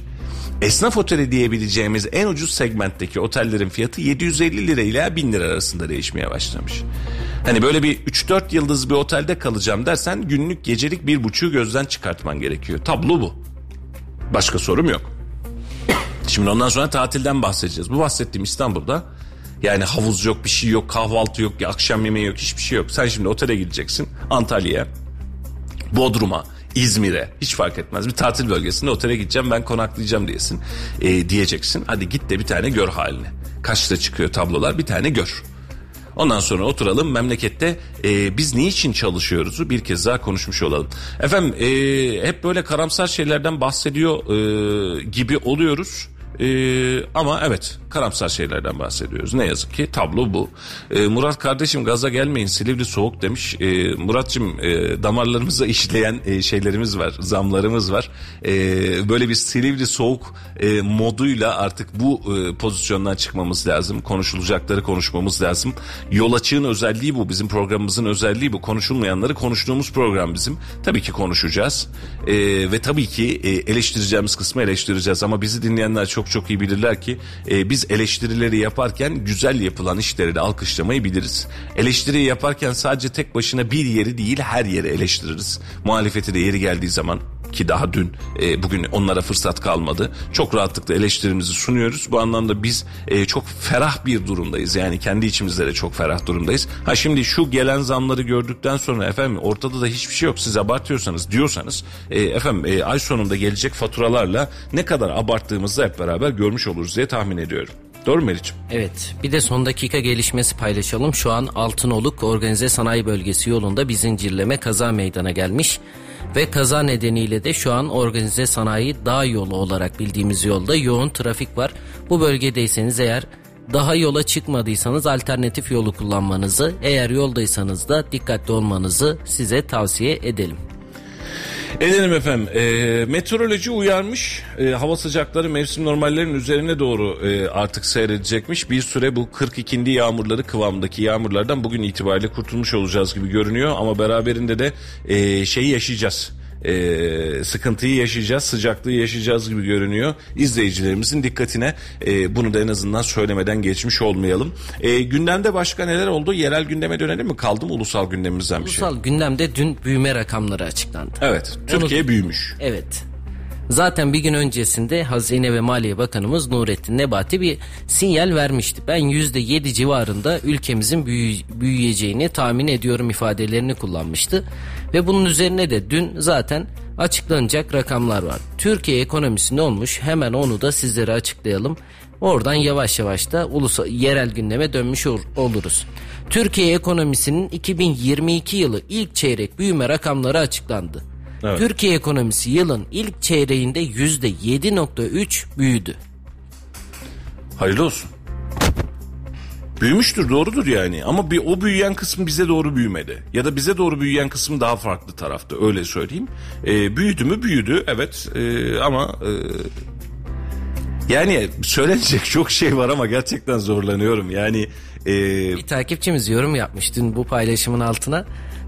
Esnaf oteli diyebileceğimiz en ucuz segmentteki otellerin fiyatı 750 lira ile 1000 lira arasında değişmeye başlamış. Hani böyle bir 3-4 yıldız bir otelde kalacağım dersen günlük gecelik 1,5'u gözden çıkartman gerekiyor. Tablo bu. Başka sorum yok. Şimdi ondan sonra tatilden bahsedeceğiz. Bu bahsettiğim İstanbul'da yani havuz yok, bir şey yok, kahvaltı yok, akşam yemeği yok, hiçbir şey yok. Sen şimdi otele gideceksin, Antalya'ya, Bodrum'a, İzmir'e, hiç fark etmez. Bir tatil bölgesinde otele gideceğim, ben konaklayacağım diyesin, diyeceksin. Hadi git de bir tane gör halini. Kaçta çıkıyor tablolar, bir tane gör. Ondan sonra oturalım memlekette biz niçin çalışıyoruzu bir kez daha konuşmuş olalım. Efendim hep böyle karamsar şeylerden bahsediyor gibi oluyoruz. Ama evet, karamsar şeylerden bahsediyoruz. Ne yazık ki tablo bu. Murat kardeşim gaza gelmeyin, Silivri soğuk demiş. Murat'cığım damarlarımıza işleyen şeylerimiz var, zamlarımız var. Böyle bir Silivri soğuk moduyla artık bu pozisyondan çıkmamız lazım. Konuşulacakları konuşmamız lazım. Yol açığın özelliği bu. Bizim programımızın özelliği bu. Konuşulmayanları konuştuğumuz program bizim. Tabii ki konuşacağız. Ve tabii ki eleştireceğimiz kısmı eleştireceğiz. Ama bizi dinleyenler çok çok iyi bilirler ki biz eleştirileri yaparken güzel yapılan işleri de alkışlamayı biliriz. Eleştiri yaparken sadece tek başına bir yeri değil, her yeri eleştiririz. Muhalefeti de yeri geldiği zaman, ki daha dün bugün onlara fırsat kalmadı, çok rahatlıkla eleştirimizi sunuyoruz. Bu anlamda biz çok ferah bir durumdayız. Yani kendi içimizde de çok ferah durumdayız. Ha şimdi şu gelen zamları gördükten sonra efendim ortada da hiçbir şey yok, siz abartıyorsanız diyorsanız efendim ay sonunda gelecek faturalarla ne kadar abarttığımızı hep beraber görmüş oluruz diye tahmin ediyorum. Doğru mu Melih'ciğim? Evet. Bir de son dakika gelişmesi paylaşalım. Şu an Altınoluk Organize Sanayi Bölgesi yolunda bir zincirleme kaza meydana gelmiş. Ve kaza nedeniyle de şu an Organize Sanayi Dağ Yolu olarak bildiğimiz yolda yoğun trafik var. Bu bölgedeyseniz eğer, daha yola çıkmadıysanız alternatif yolu kullanmanızı, eğer yoldaysanız da dikkatli olmanızı size tavsiye edelim. Edelim efendim. Meteoroloji uyarmış. Hava sıcakları mevsim normallerinin üzerine doğru artık seyredecekmiş. Bir süre bu 42'li yağmurları kıvamındaki yağmurlardan bugün itibariyle kurtulmuş olacağız gibi görünüyor. Ama beraberinde de şeyi yaşayacağız. Sıkıntıyı yaşayacağız, sıcaklığı yaşayacağız gibi görünüyor. İzleyicilerimizin dikkatine bunu da en azından söylemeden geçmiş olmayalım. Gündemde başka neler oldu? Yerel gündeme dönelim mi? Kaldı mı ulusal gündemimizden bir şey? Ulusal gündemde dün büyüme rakamları açıklandı. Evet, Türkiye büyümüş. Evet. Zaten bir gün öncesinde Hazine ve Maliye Bakanımız Nurettin Nebati bir sinyal vermişti. Ben %7 civarında ülkemizin büyüyeceğini tahmin ediyorum ifadelerini kullanmıştı. Ve bunun üzerine de dün zaten açıklanacak rakamlar var. Türkiye ekonomisi ne olmuş? Hemen onu da sizlere açıklayalım. Oradan yavaş yavaş da yerel gündeme dönmüş oluruz. Türkiye ekonomisinin 2022 yılı ilk çeyrek büyüme rakamları açıklandı. Evet. Türkiye ekonomisi yılın ilk çeyreğinde %7.3 büyüdü. Hayırlı olsun. Büyümüştür, doğrudur yani. Ama bir o büyüyen kısmı bize doğru büyümedi. Ya da bize doğru büyüyen kısım daha farklı tarafta, öyle söyleyeyim. Büyüdü mü? Büyüdü. Evet. Ama... Yani söylenecek çok şey var ama gerçekten zorlanıyorum. Yani... Bir takipçimiz yorum yapmış dün bu paylaşımın altına.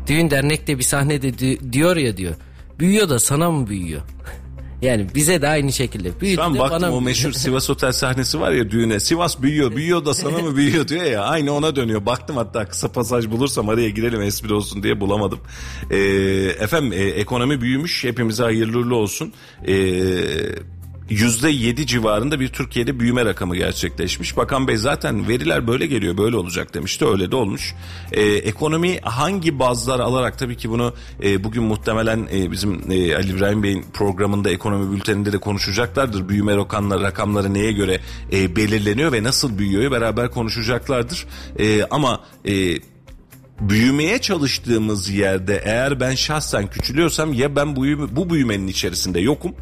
Düğün dernekte bir sahnede diyor ya, diyor. Büyüyor da sana mı büyüyor? Yani bize de aynı şekilde. Büyüdü. Şu an baktım bana... o meşhur Sivas Otel sahnesi var ya düğüne. Sivas büyüyor, büyüyor da sana mı büyüyor diyor ya. Aynı ona dönüyor. Baktım, hatta kısa pasaj bulursam araya girelim espri olsun diye, bulamadım. Efendim ekonomi büyümüş. Hepimize hayırlı uğurlu olsun. %7 civarında bir Türkiye'de büyüme rakamı gerçekleşmiş. Bakan Bey zaten veriler böyle geliyor, böyle olacak demişti. Öyle de olmuş. Ekonomi hangi bazlar alarak, tabii ki bunu bugün muhtemelen bizim Ali İbrahim Bey'in programında, ekonomi bülteninde de konuşacaklardır. Büyüme rakamları neye göre belirleniyor ve nasıl büyüyor beraber konuşacaklardır. Ama... büyümeye çalıştığımız yerde eğer ben şahsen küçülüyorsam, ya ben bu büyümenin içerisinde yokum,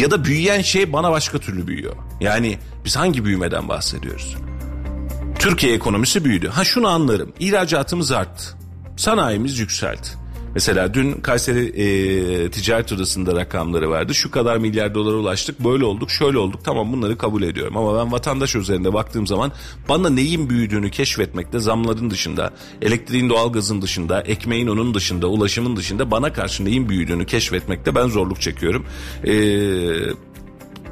ya da büyüyen şey bana başka türlü büyüyor. Yani biz hangi büyümeden bahsediyoruz? Türkiye ekonomisi büyüdü. Ha, şunu anlarım. İhracatımız arttı. Sanayimiz yükseldi. Mesela dün Kayseri Ticaret Odası'nda rakamları vardı. Şu kadar milyar dolara ulaştık, böyle olduk, şöyle olduk. Tamam, bunları kabul ediyorum. Ama ben vatandaş üzerinde baktığım zaman bana neyin büyüdüğünü keşfetmekte, zamların dışında, elektriğin, doğalgazın dışında, ekmeğin, onun dışında, ulaşımın dışında bana karşı neyin büyüdüğünü keşfetmekte ben zorluk çekiyorum.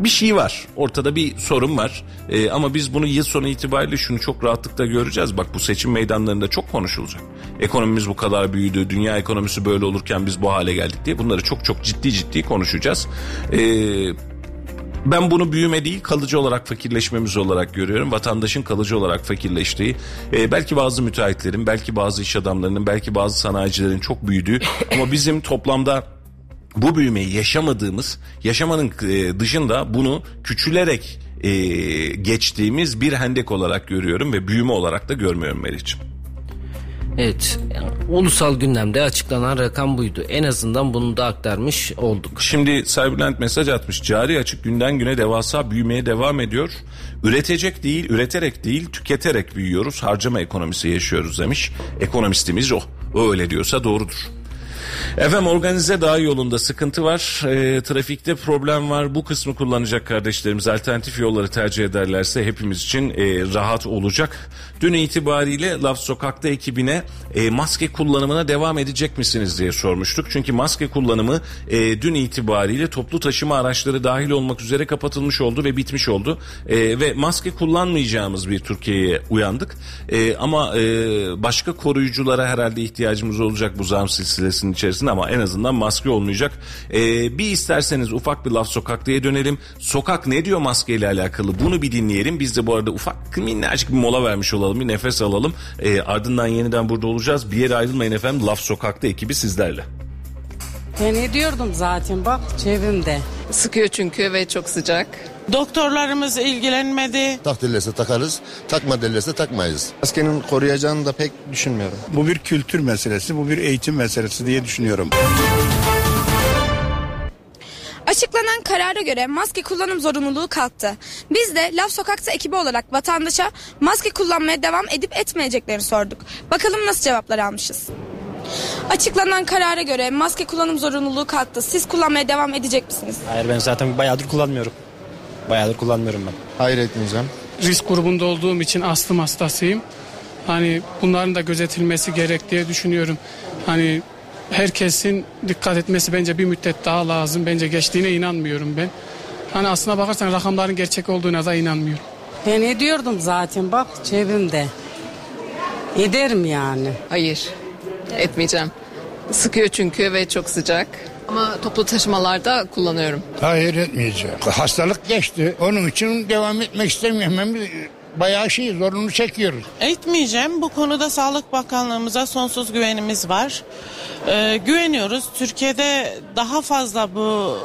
Bir şey var. Ortada bir sorun var. Ama biz bunu yıl sonu itibariyle şunu çok rahatlıkla göreceğiz. Bak, bu seçim meydanlarında çok konuşulacak. Ekonomimiz bu kadar büyüdü, dünya ekonomisi böyle olurken biz bu hale geldik diye. Bunları çok çok ciddi konuşacağız. Ben bunu büyüme değil, kalıcı olarak fakirleşmemiz olarak görüyorum. Vatandaşın kalıcı olarak fakirleştiği, belki bazı müteahhitlerin, belki bazı iş adamlarının, belki bazı sanayicilerin çok büyüdüğü ama bizim toplamda bu büyümeyi yaşamadığımız, yaşamanın dışında bunu küçülerek geçtiğimiz bir hendek olarak görüyorum ve büyüme olarak da görmüyorum Melih'ciğim. Evet, ulusal gündemde açıklanan rakam buydu. En azından bunu da aktarmış olduk. Şimdi Cyberland mesaj atmış. Cari açık günden güne devasa büyümeye devam ediyor. Üreterek değil, tüketerek büyüyoruz. Harcama ekonomisi yaşıyoruz demiş. Ekonomistimiz o. O öyle diyorsa doğrudur. Efendim, organize dağ yolunda sıkıntı var, trafikte problem var. Bu kısmı kullanacak kardeşlerimiz alternatif yolları tercih ederlerse hepimiz için rahat olacak. Dün itibariyle Laf Sokak'ta ekibine maske kullanımına devam edecek misiniz diye sormuştuk. Çünkü maske kullanımı dün itibariyle toplu taşıma araçları dahil olmak üzere kapatılmış oldu ve bitmiş oldu. Ve maske kullanmayacağımız bir Türkiye'ye uyandık. Ama başka koruyuculara herhalde ihtiyacımız olacak bu zam silsilesinin içerisinde, ama en azından maske olmayacak. Bir isterseniz ufak bir Laf Sokak diye dönelim. Sokak ne diyor maskeyle alakalı? Bunu bir dinleyelim. Biz de bu arada ufak minnacık bir mola vermiş olalım. Bir nefes alalım. Ardından yeniden burada olacağız. Bir yere ayrılmayın efendim. Laf Sokak'ta ekibi sizlerle. Ben ediyordum zaten, bak cebimde. Sıkıyor çünkü ve çok sıcak. Doktorlarımız ilgilenmedi. Tak derlerse takarız, takma derlerse takmayız. Maskenin koruyacağını da pek düşünmüyorum. Bu bir kültür meselesi, bu bir eğitim meselesi diye düşünüyorum. Açıklanan karara göre maske kullanım zorunluluğu kalktı. Biz de Laf Sokak'ta ekibi olarak vatandaşa maske kullanmaya devam edip etmeyeceklerini sorduk. Bakalım nasıl cevaplar almışız. Açıklanan karara göre maske kullanım zorunluluğu kalktı. Siz kullanmaya devam edecek misiniz? Hayır, ben zaten bayağıdır kullanmıyorum. Hayır, etmeyeceğim. Risk grubunda olduğum için astım hastasıyım. Hani bunların da gözetilmesi gerek diye düşünüyorum. Hani herkesin dikkat etmesi bence bir müddet daha lazım. Bence geçtiğine inanmıyorum ben. Hani aslına bakarsan rakamların gerçek olduğuna da inanmıyorum. Ben ediyordum zaten, bak cebimde. Ederim yani. Hayır, etmeyeceğim. Sıkıyor çünkü ve çok sıcak. Ama toplu taşımalarda kullanıyorum. Hayır, etmeyeceğim. Hastalık geçti. Onun için devam etmek istemiyorum. Hem bayağı zorunu çekiyoruz. Etmeyeceğim. Bu konuda Sağlık Bakanlığımıza sonsuz güvenimiz var. Güveniyoruz. Türkiye'de daha fazla bu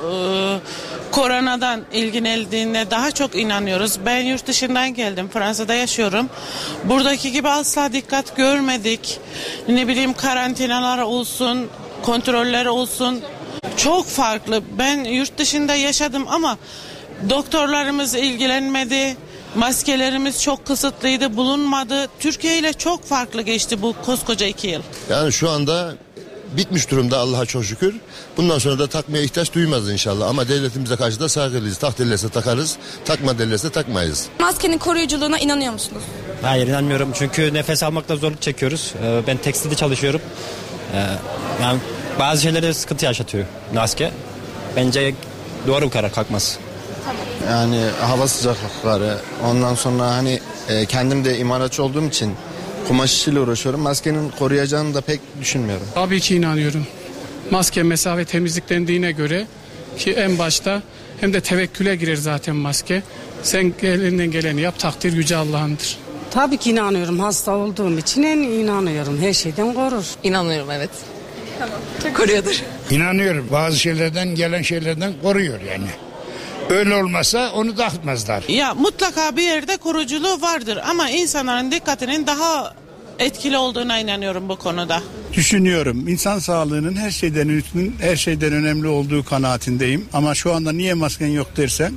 koronadan ilgilenildiğine daha çok inanıyoruz. Ben yurt dışından geldim. Fransa'da yaşıyorum. Buradaki gibi asla dikkat görmedik. Ne bileyim, karantinalar olsun, kontroller olsun. Çok farklı. Ben yurt dışında yaşadım ama doktorlarımız ilgilenmedi. Maskelerimiz çok kısıtlıydı, bulunmadı. Türkiye ile çok farklı geçti bu koskoca 2 yıl. Yani şu anda bitmiş durumda, Allah'a çok şükür. Bundan sonra da takmaya ihtiyaç duymaz inşallah. Ama devletimize karşı da saygılıyız. Tak derlerse takarız, takma derlerse takmayız. Maskenin koruyuculuğuna inanıyor musunuz? Hayır, inanmıyorum. Çünkü nefes almakta zorluk çekiyoruz. Ben tekstilde çalışıyorum. Yani bazı şeylere sıkıntı yaşatıyor maske. Bence doğru bir karar, kalkmaz. Yani hava sıcaklıkları, ondan sonra hani kendim de imalatçı olduğum için kumaş işiyle uğraşıyorum. Maskenin koruyacağını da pek düşünmüyorum. Tabii ki inanıyorum. Maske, mesafe, temizliklendiğine göre ki en başta, hem de tevekküle girer zaten maske. Sen elinden geleni yap, takdir yüce Allah'ındır. Tabii ki inanıyorum. Hasta olduğum için inanıyorum. Her şeyden korur. İnanıyorum, evet. Tamam. Koruyordur. İnanıyorum. Bazı şeylerden, gelen şeylerden koruyor yani. Öyle olmasa onu da atmazlar. Ya mutlaka bir yerde koruculuğu vardır ama insanların dikkatinin daha etkili olduğuna inanıyorum bu konuda. Düşünüyorum. İnsan sağlığının her şeyden önemli olduğu kanaatindeyim. Ama şu anda niye masken yok dersen,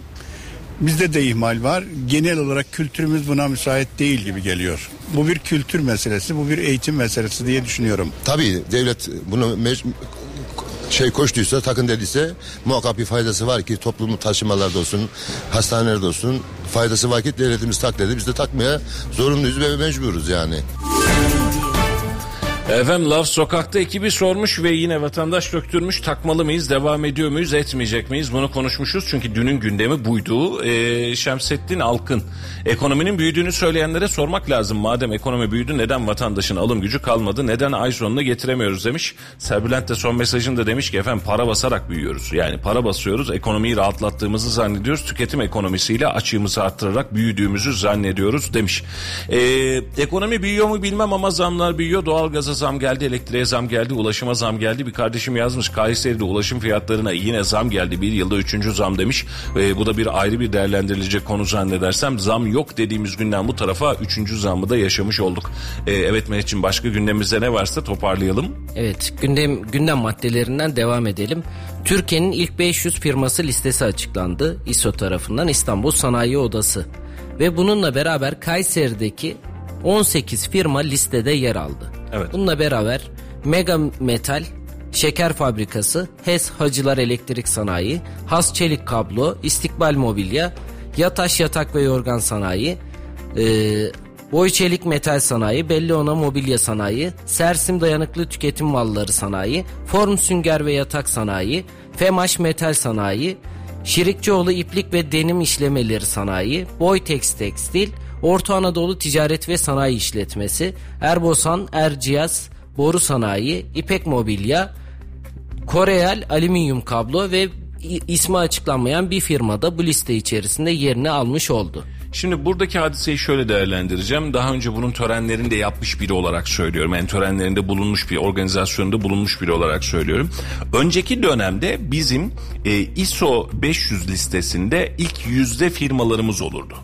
bizde de ihmal var. Genel olarak kültürümüz buna müsait değil gibi geliyor. Bu bir kültür meselesi, bu bir eğitim meselesi diye düşünüyorum. Tabii devlet bunu koştuysa, takın dediyse muhakkak bir faydası var ki toplumu taşımalarda olsun, hastanelerde olsun faydası var ki devletimiz tak dedi. Biz de takmaya zorunluyuz ve mecburuz yani. Efendim, Laf Sokak'ta ekibi sormuş ve yine vatandaş döktürmüş. Takmalı mıyız, devam ediyor muyuz, etmeyecek miyiz? Bunu konuşmuşuz çünkü dünün gündemi buydu. Şemsettin Alkın, ekonominin büyüdüğünü söyleyenlere sormak lazım. Madem ekonomi büyüdü, neden vatandaşın alım gücü kalmadı? Neden ay sonunu getiremiyoruz demiş. Serbülent de son mesajında demiş ki efendim, para basarak büyüyoruz. Yani para basıyoruz, ekonomiyi rahatlattığımızı zannediyoruz. Tüketim ekonomisiyle açığımızı arttırarak büyüdüğümüzü zannediyoruz demiş. Ekonomi büyüyor mu bilmem ama zamlar büyüyor. Doğalgaza zam geldi, elektriğe zam geldi, ulaşıma zam geldi. Bir kardeşim yazmış, Kayseri'de ulaşım fiyatlarına yine zam geldi. Bir yılda 3. zam demiş. Bu da bir ayrı bir değerlendirilecek konu zannedersem. Zam yok dediğimiz günden bu tarafa 3. zamı da yaşamış olduk. Evet Melih'ciğim, başka gündemimizde ne varsa toparlayalım. Evet, gündem maddelerinden devam edelim. Türkiye'nin ilk 500 firması listesi açıklandı. İSO tarafından İstanbul Sanayi Odası. Ve bununla beraber Kayseri'deki 18 firma listede yer aldı. Evet. Bununla beraber Mega Metal, Şeker Fabrikası, HES Hacılar Elektrik Sanayi, Has Çelik Kablo, İstikbal Mobilya, Yataş Yatak ve Yorgan Sanayi, Boy Çelik Metal Sanayi, Bellona Mobilya Sanayi, Sersim Dayanıklı Tüketim Malları Sanayi, Form Sünger ve Yatak Sanayi, Femaş Metal Sanayi, Şirikçioğlu İplik ve Denim İşlemeleri Sanayi, Boytex Tekstil, Orta Anadolu Ticaret ve Sanayi İşletmesi, Erbosan, Erciyes, Boru Sanayi, İpek Mobilya, Koreal Alüminyum Kablo ve ismi açıklanmayan bir firma da bu liste içerisinde yerini almış oldu. Şimdi buradaki hadiseyi şöyle değerlendireceğim. Daha önce bunun törenlerini de yapmış biri olarak söylüyorum. Yani törenlerinde bulunmuş bir, organizasyonunda bulunmuş biri olarak söylüyorum. Önceki dönemde bizim ISO 500 listesinde ilk yüzde firmalarımız olurdu.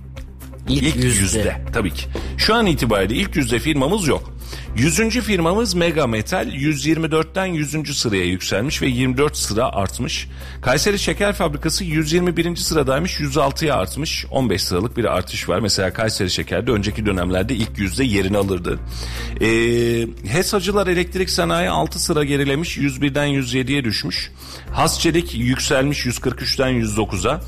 İlk yüzde. Tabii ki. Şu an itibariyle ilk yüzde firmamız yok. 100. firmamız Mega Metal 124'ten 100. sıraya yükselmiş ve 24 sıra artmış. Kayseri Şeker Fabrikası 121. sıradaymış, 106'ya artmış. 15 sıralık bir artış var. Mesela Kayseri Şeker'de önceki dönemlerde ilk yüzde yerini alırdı. HES Hacılar Elektrik Sanayi 6 sıra gerilemiş, 101'den 107'ye düşmüş. Has Çelik yükselmiş 143'ten 109'a.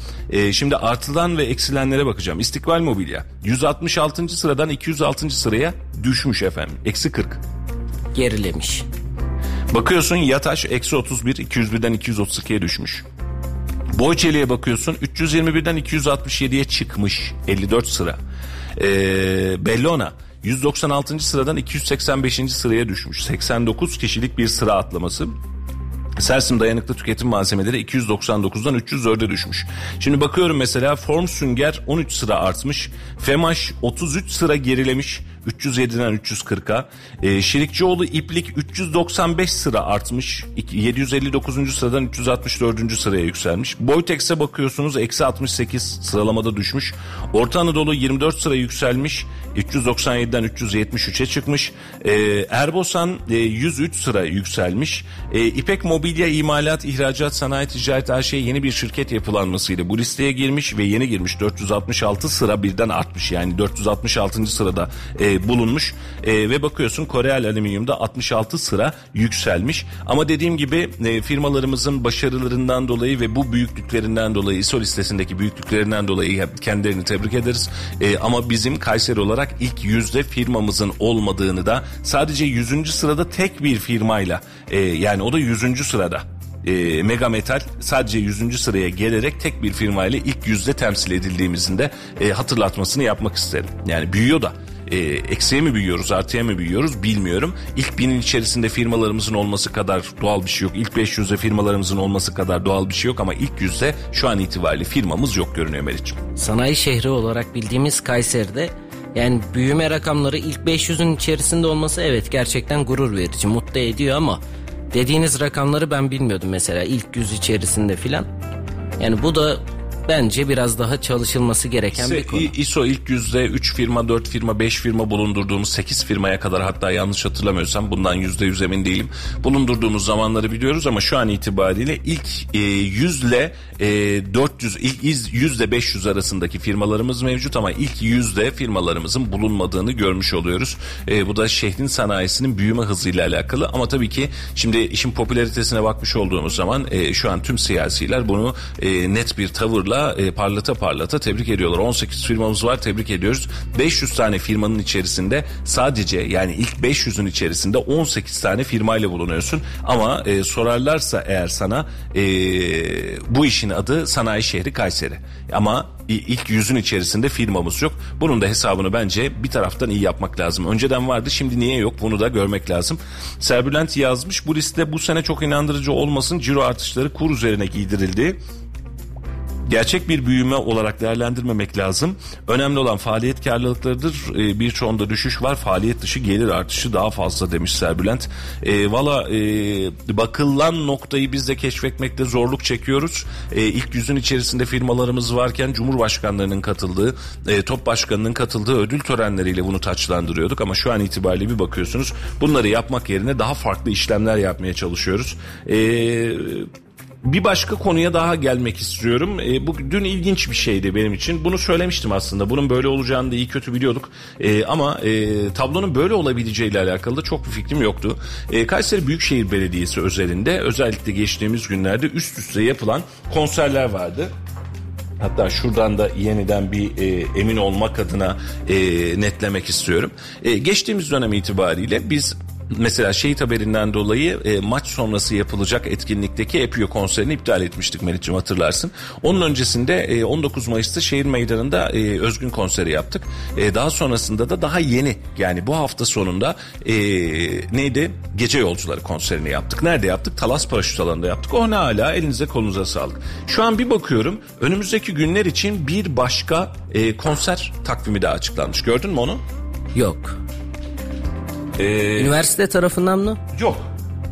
Şimdi artılan ve eksilenlere bakacağım. İstikbal Mobilya 166. sıradan 206. sıraya düşmüş efendim. Eksi 40. Gerilemiş. Bakıyorsun Yataş eksi 31, 201'den 232'ye düşmüş. Boyçeli'ye bakıyorsun 321'den 267'ye çıkmış, 54 sıra. Bellona 196. sıradan 285. sıraya düşmüş. 89 kişilik bir sıra atlaması. Sersim dayanıklı tüketim malzemeleri 299'dan 304'e düşmüş. Şimdi bakıyorum mesela Form Sünger 13 sıra artmış. Femaş 33 sıra gerilemiş. 307'den 340'a. Şirikçioğlu İplik 395 sıra artmış. 759. sıradan 364. sıraya yükselmiş. Boytex'e bakıyorsunuz eksi 68 sıralamada düşmüş. Orta Anadolu 24 sıra yükselmiş. 397'den 373'e çıkmış. Erbosan 103 sıra yükselmiş. İpek Mobilya İmalat İhracat Sanayi Ticaret AŞ yeni bir şirket yapılanmasıyla bu listeye girmiş ve yeni girmiş. 466 sıra birden artmış. Yani 466. sırada bulunmuş ve bakıyorsun Koreal Alüminyum'da 66 sıra yükselmiş. Ama dediğim gibi firmalarımızın başarılarından dolayı ve bu büyüklüklerinden dolayı, ISO listesindeki büyüklüklerinden dolayı kendilerini tebrik ederiz. Ama bizim Kayseri olarak ilk yüzde firmamızın olmadığını da, sadece 100. sırada tek bir firmayla, yani o da 100. sırada Mega Metal, sadece 100. sıraya gelerek tek bir firmayla ilk yüzde temsil edildiğimizin de hatırlatmasını yapmak isterim. Yani büyüyor da eksiye mi büyüyoruz, artıya mı büyüyoruz bilmiyorum. İlk 1000'in içerisinde firmalarımızın olması kadar doğal bir şey yok. İlk 500'de firmalarımızın olması kadar doğal bir şey yok. Ama ilk 100'de şu an itibariyle firmamız yok görünüyor Melih'ciğim. Sanayi şehri olarak bildiğimiz Kayseri'de yani büyüme rakamları ilk 500'ün içerisinde olması, evet, gerçekten gurur verici, mutlu ediyor ama dediğiniz rakamları ben bilmiyordum mesela, ilk 100 içerisinde filan. Yani bu da bence biraz daha çalışılması gereken bir konu. ISO ilk yüzde 3 firma, 4 firma, 5 firma bulundurduğumuz, 8 firmaya kadar, hatta yanlış hatırlamıyorsam bundan %100 emin değilim, bulundurduğumuz zamanları biliyoruz ama şu an itibariyle ilk 100 ile 400, ilk 100 ile 500 arasındaki firmalarımız mevcut ama ilk 100'de firmalarımızın bulunmadığını görmüş oluyoruz. Bu da şehrin sanayisinin büyüme hızıyla alakalı ama tabii ki şimdi işin popülaritesine bakmış olduğumuz zaman şu an tüm siyasiler bunu net bir tavırla parlata parlata tebrik ediyorlar. 18 firmamız var, tebrik ediyoruz. 500 tane firmanın içerisinde sadece, yani ilk 500'ün içerisinde 18 tane firmayla bulunuyorsun. Ama sorarlarsa eğer sana bu işin adı sanayi şehri Kayseri. Ama ilk 100'ün içerisinde firmamız yok. Bunun da hesabını bence bir taraftan iyi yapmak lazım. Önceden vardı, şimdi niye yok? Bunu da görmek lazım. Serbülent yazmış. Bu liste bu sene çok inandırıcı olmasın. Ciro artışları kur üzerine giydirildi. Gerçek bir büyüme olarak değerlendirmemek lazım. Önemli olan faaliyet karlılıklarıdır. Birçoğunda düşüş var. Faaliyet dışı gelir artışı daha fazla demiş Serbülent. Valla bakılan noktayı biz de keşfetmekte zorluk çekiyoruz. İlk 100'ün içerisinde firmalarımız varken Cumhurbaşkanlarının katıldığı, Top Başkanının katıldığı ödül törenleriyle bunu taçlandırıyorduk. Ama şu an itibariyle bir bakıyorsunuz bunları yapmak yerine daha farklı işlemler yapmaya çalışıyoruz. Bir başka konuya daha gelmek istiyorum. Bu dün ilginç bir şeydi benim için. Bunu söylemiştim aslında. Bunun böyle olacağını da iyi kötü biliyorduk. Ama tablonun böyle olabileceğiyle alakalı da çok bir fikrim yoktu. Kayseri Büyükşehir Belediyesi özelinde özellikle geçtiğimiz günlerde üst üste yapılan konserler vardı. Hatta şuradan da yeniden bir emin olmak adına netlemek istiyorum. Geçtiğimiz dönem itibariyle biz Mesela şehit haberinden dolayı maç sonrası yapılacak etkinlikteki Epio konserini iptal etmiştik Melih'ciğim, hatırlarsın. Onun öncesinde 19 Mayıs'ta şehir meydanında Özgün konseri yaptık. Daha sonrasında da daha yeni, yani bu hafta sonunda neydi? Gece Yolcuları konserini yaptık. Nerede yaptık? Talas Paraşüt alanında yaptık. Oh ne ala, elinize kolunuza sağlık. Şu an bir bakıyorum önümüzdeki günler için bir başka konser takvimi daha açıklanmış. Gördün mü onu? Yok. Üniversite tarafından mı? Yok.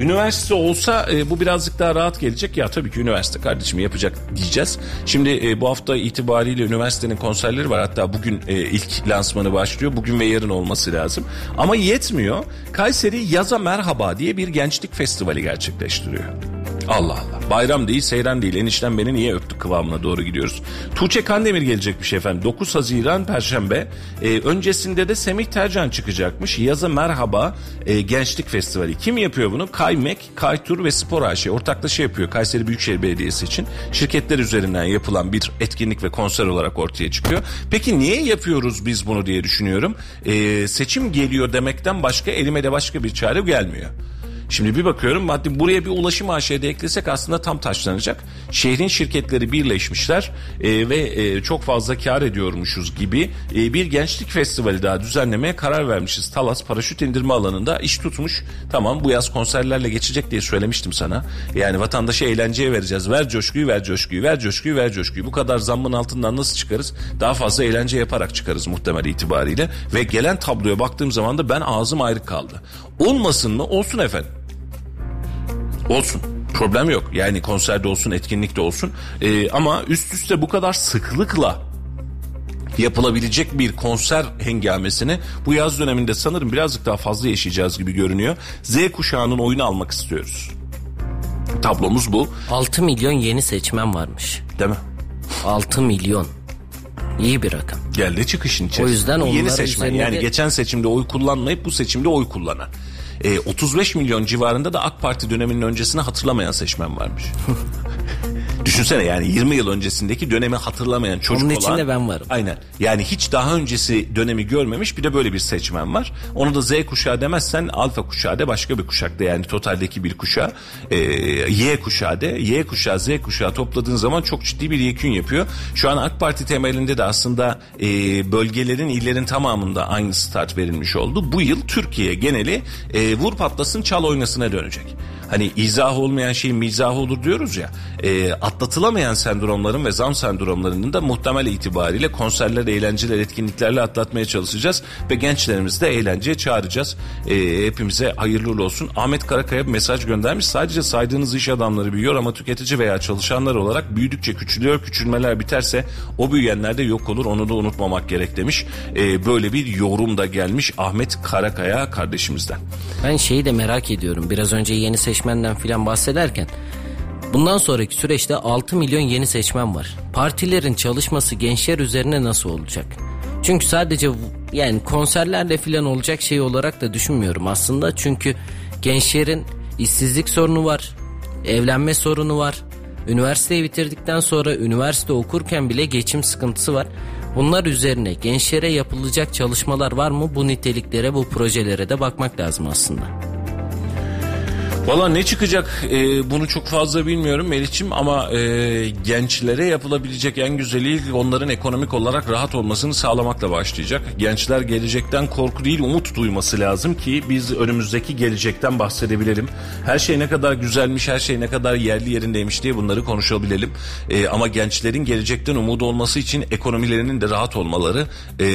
Üniversite olsa bu birazcık daha rahat gelecek. Ya tabii ki üniversite kardeşim yapacak diyeceğiz. Şimdi bu hafta itibariyle üniversitenin konserleri var. Hatta bugün ilk lansmanı başlıyor. Bugün ve yarın olması lazım. Ama yetmiyor. Kayseri Yaza Merhaba diye bir gençlik festivali gerçekleştiriyor. Allah Allah. Bayram değil, seyran değil. Enişten beni niye öptü kıvamına doğru gidiyoruz. Tuğçe Kandemir gelecekmiş efendim. 9 Haziran Perşembe. Öncesinde de Semih Tercan çıkacakmış. Yaza Merhaba Gençlik Festivali. Kim yapıyor bunu? Kaymek, Kaytur ve Spor AŞ ortaklaşa yapıyor. Kayseri Büyükşehir Belediyesi için. Şirketler üzerinden yapılan bir etkinlik ve konser olarak ortaya çıkıyor. Peki niye yapıyoruz biz bunu diye düşünüyorum. Seçim geliyor demekten başka elime de başka bir çare gelmiyor. Şimdi bir bakıyorum, buraya bir ulaşım AŞ'ye de eklesek aslında tam taşlanacak. Şehrin şirketleri birleşmişler ve çok fazla kar ediyormuşuz gibi bir gençlik festivali daha düzenlemeye karar vermişiz. Talas Paraşüt indirme alanında iş tutmuş. Tamam, bu yaz konserlerle geçecek diye söylemiştim sana. Yani vatandaşa eğlenceye vereceğiz. Ver coşkuyu, ver coşkuyu, ver coşkuyu, ver coşkuyu. Bu kadar zammın altından nasıl çıkarız? Daha fazla eğlence yaparak çıkarız muhtemel itibariyle. Ve gelen tabloya baktığım zaman da ben ağzım ayrı kaldı. Olmasın mı? Olsun efendim. Olsun. Problem yok. Yani konserde olsun, etkinlikte olsun. Ama üst üste bu kadar sıklıkla yapılabilecek bir konser hengamesini bu yaz döneminde sanırım birazcık daha fazla yaşayacağız gibi görünüyor. Z kuşağının oyunu almak istiyoruz. Tablomuz bu. 6 milyon yeni seçmen varmış. Değil mi? 6 milyon. İyi bir rakam. Geldi çıkışın içerisinde. O yüzden onlar yeni seçmen. Yani geçen seçimde oy kullanmayıp bu seçimde oy kullanan. 35 milyon civarında da AK Parti döneminin öncesini hatırlamayan seçmen varmış. Düşünsene, yani 20 yıl öncesindeki dönemi hatırlamayan çocuk olan. Onun içinde ben varım. Aynen. Yani hiç daha öncesi dönemi görmemiş bir de böyle bir seçmen var. Onu da Z kuşağı demezsen alfa kuşağı de, başka bir kuşakta, yani totaldeki bir kuşağı. Y kuşağı de. Y kuşağı, Z kuşağı topladığın zaman çok ciddi bir yekün yapıyor. Şu an AK Parti temelinde de aslında bölgelerin, illerin tamamında aynı start verilmiş oldu. Bu yıl Türkiye geneli vur patlasın çal oynasına dönecek. Hani izah olmayan şeyin mizahı olur diyoruz ya, atlatılamayan sendromların ve zam sendromlarının da muhtemel itibariyle konserler, eğlenceler, etkinliklerle atlatmaya çalışacağız ve gençlerimizi de eğlenceye çağıracağız. Hepimize hayırlı olsun. Ahmet Karakaya bir mesaj göndermiş. Sadece saydığınız iş adamları büyüyor ama tüketici veya çalışanlar olarak büyüdükçe küçülüyor. Küçülmeler biterse o büyüyenler de yok olur. Onu da unutmamak gerek demiş. Böyle bir yorum da gelmiş Ahmet Karakaya kardeşimizden. Ben şeyi de merak ediyorum. Biraz önce yeni seçmenden filan bahsederken, bundan sonraki süreçte 6 milyon yeni seçmen var. Partilerin çalışması gençler üzerine nasıl olacak? Çünkü sadece yani konserlerle filan olacak şey olarak da düşünmüyorum aslında. Çünkü gençlerin işsizlik sorunu var, evlenme sorunu var. Üniversiteyi bitirdikten sonra üniversite okurken bile geçim sıkıntısı var. Bunlar üzerine gençlere yapılacak çalışmalar var mı? Bu niteliklere, bu projelere de bakmak lazım aslında. Valla ne çıkacak bunu çok fazla bilmiyorum Melih'ciğim ama gençlere yapılabilecek en güzeli onların ekonomik olarak rahat olmasını sağlamakla başlayacak. Gençler gelecekten korku değil, umut duyması lazım ki biz önümüzdeki gelecekten bahsedebilelim. Her şey ne kadar güzelmiş, her şey ne kadar yerli yerindeymiş diye bunları konuşabilelim. Ama gençlerin gelecekten umudu olması için ekonomilerinin de rahat olmaları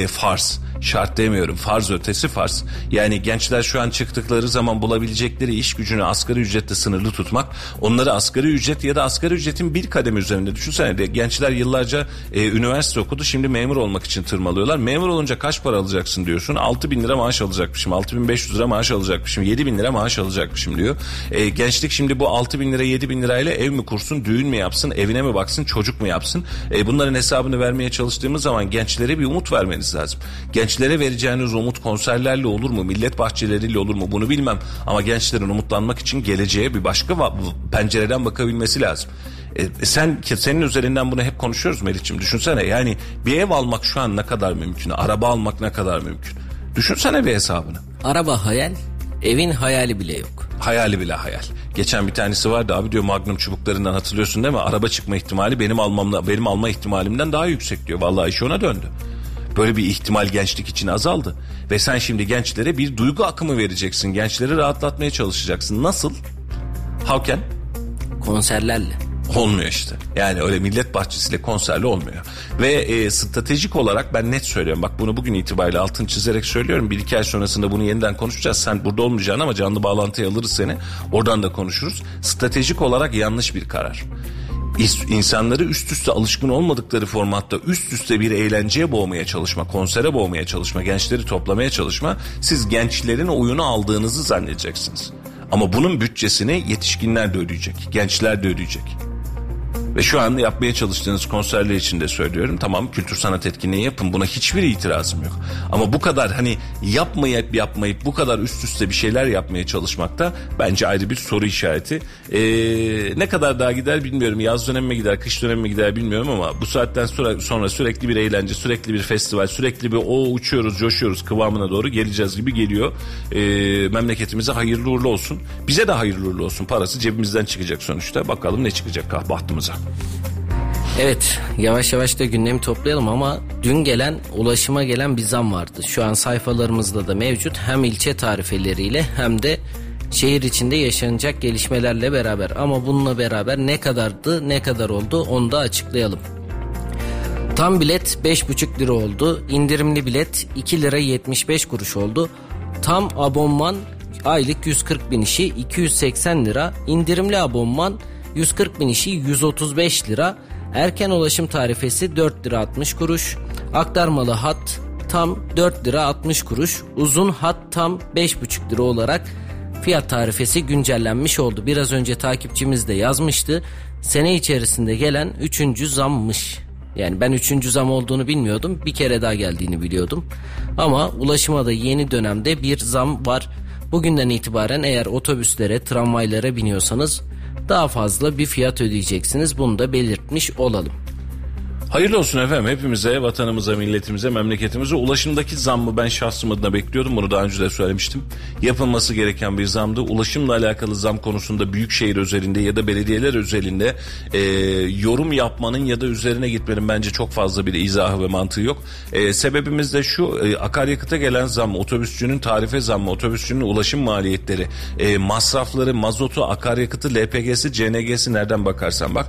farz. Şart demiyorum, farz ötesi farz. Yani gençler şu an çıktıkları zaman bulabilecekleri iş gücünü asgari ücretle sınırlı tutmak, onları asgari ücret ya da asgari ücretin bir kademe üzerinde, düşünsene de gençler yıllarca üniversite okudu, şimdi memur olmak için tırmalıyorlar. Memur olunca kaç para alacaksın diyorsun, 6.000 lira maaş alacakmışım, 6.500 lira maaş alacakmışım, 7.000 lira maaş alacakmışım diyor. Gençlik şimdi bu 6.000 lira 7.000 lirayla ev mi kursun, düğün mü yapsın, evine mi baksın, çocuk mu yapsın? Bunların hesabını vermeye çalıştığımız zaman gençlere bir umut vermeniz lazım. Gençlere vereceğiniz umut konserlerle olur mu, millet bahçeleriyle olur mu, bunu bilmem ama gençlerin umutlanmak için geleceğe bir başka pencereden bakabilmesi lazım. Senin üzerinden bunu hep konuşuyoruz Melih'ciğim. Düşünsene, yani bir ev almak şu an ne kadar mümkün, araba almak ne kadar mümkün. Düşünsene bir hesabını. Araba hayal, Evin hayali bile yok. Hayali bile hayal. Geçen bir tanesi vardı abi, diyor Magnum çubuklarından hatırlıyorsun değil mi? Araba çıkma ihtimali benim alma ihtimalimden daha yüksek diyor. Vallahi iş ona döndü. Böyle bir ihtimal gençlik için azaldı. Ve sen şimdi gençlere bir duygu akımı vereceksin. Gençleri rahatlatmaya çalışacaksın. Nasıl? How can? Konserlerle. Olmuyor işte. Yani öyle millet bahçesiyle konserle olmuyor. Ve stratejik olarak ben net söylüyorum. Bak bunu bugün itibariyle altını çizerek söylüyorum. 1-2 ay sonrasında bunu yeniden konuşacağız. Sen burada olmayacaksın ama canlı bağlantıya alırız seni. Oradan da konuşuruz. Stratejik olarak yanlış bir karar. İnsanları üst üste alışkın olmadıkları formatta üst üste bir eğlenceye boğmaya çalışma, konsere boğmaya çalışma, gençleri toplamaya çalışma. Siz gençlerin oyunu aldığınızı zannedeceksiniz. Ama bunun bütçesini yetişkinler de ödeyecek, gençler de ödeyecek. Ve şu anda yapmaya çalıştığınız konserler için de söylüyorum. Tamam, kültür sanat etkinliği yapın. Buna hiçbir itirazım yok. Ama bu kadar hani yapmayıp bu kadar üst üste bir şeyler yapmaya çalışmak da bence ayrı bir soru işareti. Ne kadar daha gider bilmiyorum. Yaz dönemime gider, kış dönemime gider bilmiyorum ama bu saatten sonra sürekli bir eğlence, sürekli bir festival, sürekli bir uçuyoruz, coşuyoruz kıvamına doğru geleceğiz gibi geliyor. Memleketimize hayırlı uğurlu olsun. Bize de hayırlı uğurlu olsun. Parası cebimizden çıkacak sonuçta. Bakalım ne çıkacak bahtımıza. Evet, yavaş yavaş da gündemi toplayalım ama dün gelen ulaşıma gelen bir zam vardı. Şu an sayfalarımızda da mevcut. Hem ilçe tarifeleriyle hem de şehir içinde yaşanacak gelişmelerle beraber. Ama bununla beraber ne kadardı, ne kadar oldu onu da açıklayalım. Tam bilet 5,5 lira oldu. İndirimli bilet 2 lira 75 kuruş oldu. Tam abonman aylık 140.000 kişi 280 lira. İndirimli abonman 140.000 kişi 135 lira. Erken ulaşım tarifesi 4 lira 60 kuruş. Aktarmalı hat tam 4 lira 60 kuruş. Uzun hat tam 5,5 lira olarak fiyat tarifesi güncellenmiş oldu. Biraz önce takipçimiz de yazmıştı. Sene içerisinde gelen 3. zammış. Yani ben 3. zam olduğunu bilmiyordum. Bir kere daha geldiğini biliyordum. Ama ulaşıma da yeni dönemde bir zam var. Bugünden itibaren eğer otobüslere, tramvaylara biniyorsanız daha fazla bir fiyat ödeyeceksiniz. Bunu da belirtmiş olalım. Hayırlı olsun efendim. Hepimize, vatanımıza, milletimize, memleketimize. Ulaşımdaki zammı ben şahsım adına bekliyordum. Bunu daha önce de söylemiştim. Yapılması gereken bir zamdı. Ulaşımla alakalı zam konusunda büyükşehir özelinde ya da belediyeler özelinde yorum yapmanın ya da üzerine gitmenin bence çok fazla bir izahı ve mantığı yok. Sebebimiz de şu: akaryakıta gelen zam, otobüsçünün tarife zammı, otobüsçünün ulaşım maliyetleri, masrafları, mazotu, akaryakıtı, LPG'si, CNG'si, nereden bakarsan bak.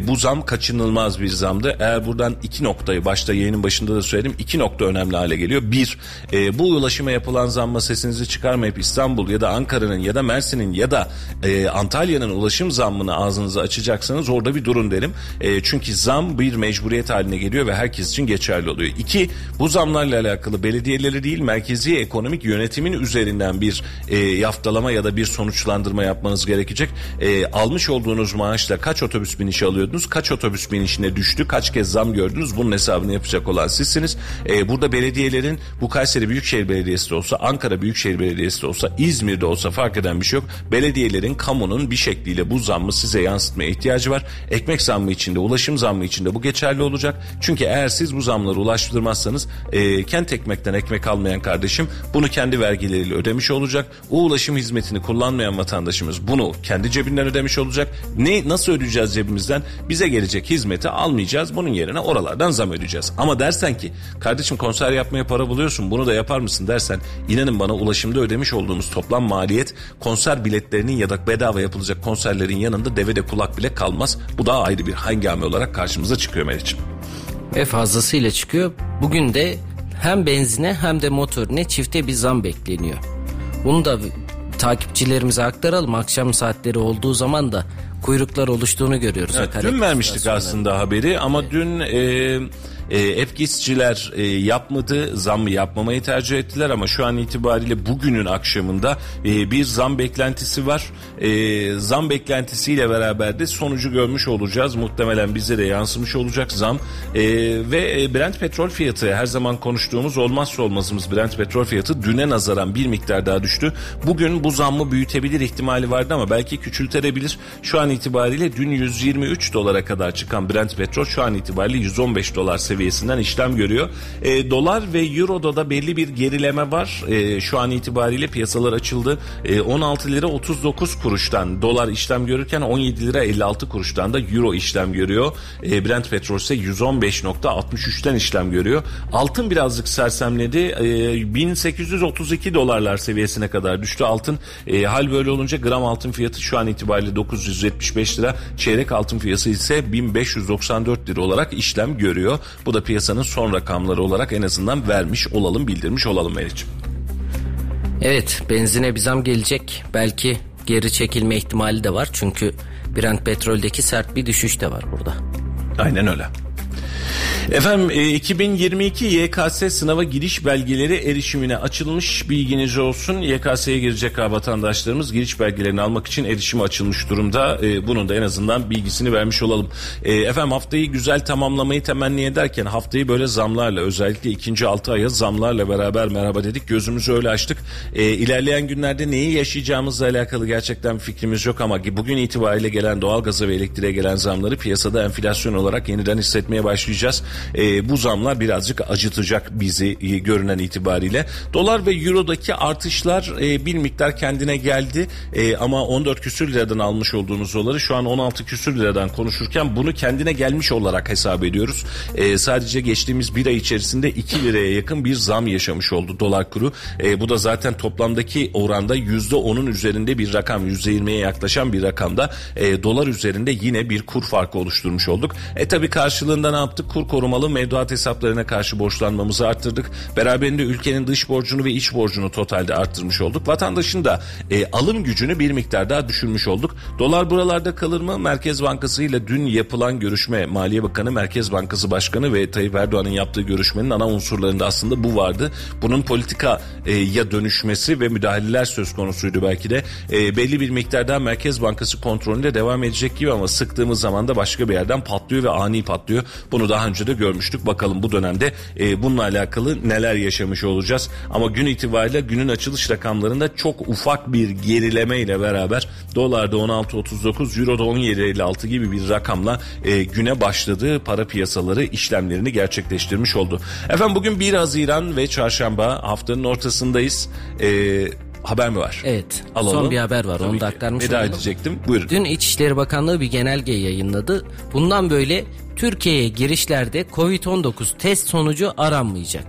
Bu zam kaçınılmaz bir zamdı. Eğer buradan iki noktayı başta yayının başında da söyledim, iki nokta önemli hale geliyor. Bir, bu ulaşıma yapılan zamma sesinizi çıkarmayıp İstanbul ya da Ankara'nın ya da Mersin'in ya da Antalya'nın ulaşım zammını ağzınıza açacaksanız orada bir durun derim. Çünkü zam bir mecburiyet haline geliyor ve herkes için geçerli oluyor. İki, bu zamlarla alakalı belediyeleri değil merkezi ekonomik yönetimin üzerinden bir yaftalama ya da bir sonuçlandırma yapmanız gerekecek. Almış olduğunuz maaşla kaç otobüs binişi alıyordunuz, kaç otobüs binişine düştü, kaç kez zam gördünüz, bunun hesabını yapacak olan sizsiniz. Burada belediyelerin, bu Kayseri Büyükşehir Belediyesi de olsa, Ankara Büyükşehir Belediyesi de olsa, İzmir'de olsa fark eden bir şey yok. Belediyelerin, kamunun bir şekliyle bu zammı size yansıtmaya ihtiyacı var. Ekmek zammı içinde, ulaşım zammı içinde bu geçerli olacak. Çünkü eğer siz bu zamları ulaştırmazsanız kent ekmekten ekmek almayan kardeşim bunu kendi vergileriyle ödemiş olacak. O ulaşım hizmetini kullanmayan vatandaşımız bunu kendi cebinden ödemiş olacak. Nasıl ödeyeceğiz cebimizden? Bize gelecek hizmeti almayacağız. Bunun yerine oralardan zam ödeyeceğiz. Ama dersen ki kardeşim konser yapmaya para buluyorsun, bunu da yapar mısın dersen, inanın bana ulaşımda ödemiş olduğumuz toplam maliyet konser biletlerinin ya da bedava yapılacak konserlerin yanında devede kulak bile kalmaz. Bu daha ayrı bir hangame olarak karşımıza çıkıyor Melih'ciğim. Ve fazlasıyla çıkıyor. Bugün de hem benzine hem de motorine çifte bir zam bekleniyor. Bunu da takipçilerimize aktaralım. Akşam saatleri olduğu zaman da kuyruklar oluştuğunu görüyoruz. Evet, dün vermiştik aslında haberi ama evet. Dün EFGİS'çiler yapmadı, zammı yapmamayı tercih ettiler ama şu an itibariyle bugünün akşamında bir zam beklentisi var. Zam beklentisiyle beraber de sonucu görmüş olacağız. Muhtemelen bize de yansımış olacak zam. Ve Brent petrol fiyatı, her zaman konuştuğumuz olmazsa olmazımız Brent petrol fiyatı düne nazaran bir miktar daha düştü. Bugün bu zammı büyütebilir ihtimali vardı ama belki küçültebilir. Şu an an itibariyle dün 123 dolara kadar çıkan Brent petrol şu an itibariyle 115 dolar seviyesinden işlem görüyor. Dolar ve Euro'da da belli bir gerileme var. Şu an itibariyle piyasalar açıldı. 16 lira 39 kuruştan dolar işlem görürken 17 lira 56 kuruştan da Euro işlem görüyor. Brent petrol ise 115.63'ten işlem görüyor. Altın birazcık sersemledi. 1832 dolarlar seviyesine kadar düştü altın. Hal böyle olunca gram altın fiyatı şu an itibariyle 975 lira. Çeyrek altın fiyatı ise 1594 lira olarak işlem görüyor. Bu da piyasanın son rakamları olarak en azından vermiş olalım, bildirmiş olalım Meriç'im. Evet, benzine bir zam gelecek. Belki geri çekilme ihtimali de var. Çünkü Brent petroldeki sert bir düşüş de var burada. Aynen öyle. Efendim 2022 YKS sınava giriş belgeleri erişimine açılmış, bilginiz olsun. YKS'ye girecek vatandaşlarımız giriş belgelerini almak için erişime açılmış durumda. Bunun da en azından bilgisini vermiş olalım. Efendim haftayı güzel tamamlamayı temenni ederken haftayı böyle zamlarla, özellikle ikinci 6 aya zamlarla beraber merhaba dedik. Gözümüzü öyle açtık. İlerleyen günlerde neyi yaşayacağımızla alakalı gerçekten bir fikrimiz yok ama bugün itibariyle gelen doğalgaza ve elektriğe gelen zamları piyasada enflasyon olarak yeniden hissetmeye başlayacağız. Bu zamlar birazcık acıtacak bizi görünen itibariyle. Dolar ve Euro'daki artışlar bir miktar kendine geldi ama 14 küsür liradan almış olduğunuz doları şu an 16 küsür liradan konuşurken bunu kendine gelmiş olarak hesap ediyoruz. Sadece geçtiğimiz bir ay içerisinde 2 liraya yakın bir zam yaşamış oldu dolar kuru. Bu da zaten toplamdaki oranda %10'un üzerinde bir rakam, %20'ye yaklaşan bir rakamda dolar üzerinde yine bir kur farkı oluşturmuş olduk. Tabii karşılığında ne yaptık? Kur korumalı mevduat hesaplarına karşı borçlanmamızı arttırdık. Beraberinde ülkenin dış borcunu ve iç borcunu totalde arttırmış olduk. Vatandaşın da alım gücünü bir miktar daha düşürmüş olduk. Dolar buralarda kalır mı? Merkez Bankası ile dün yapılan görüşme, Maliye Bakanı, Merkez Bankası Başkanı ve Tayyip Erdoğan'ın yaptığı görüşmenin ana unsurlarında aslında bu vardı. Bunun politikaya dönüşmesi ve müdahaleler söz konusuydu belki de. Belli bir miktar daha Merkez Bankası kontrolünde devam edecek gibi ama sıktığımız zaman da başka bir yerden patlıyor ve ani patlıyor. Bunu daha önce de görmüştük. Bakalım bu dönemde bununla alakalı neler yaşamış olacağız. Ama gün itibariyle günün açılış rakamlarında çok ufak bir gerileme ile beraber dolarda 16.39, euroda 17.56 gibi bir rakamla güne başladığı para piyasaları işlemlerini gerçekleştirmiş oldu. Efendim bugün 1 Haziran ve çarşamba, haftanın ortasındayız. Haber mi var? Evet. Alalım. Son bir haber var. Tabii onu da aktarmış olalım. Veda edecektim. Buyurun. Dün İçişleri Bakanlığı bir genelge yayınladı. Bundan böyle Türkiye'ye girişlerde Covid-19 test sonucu aranmayacak.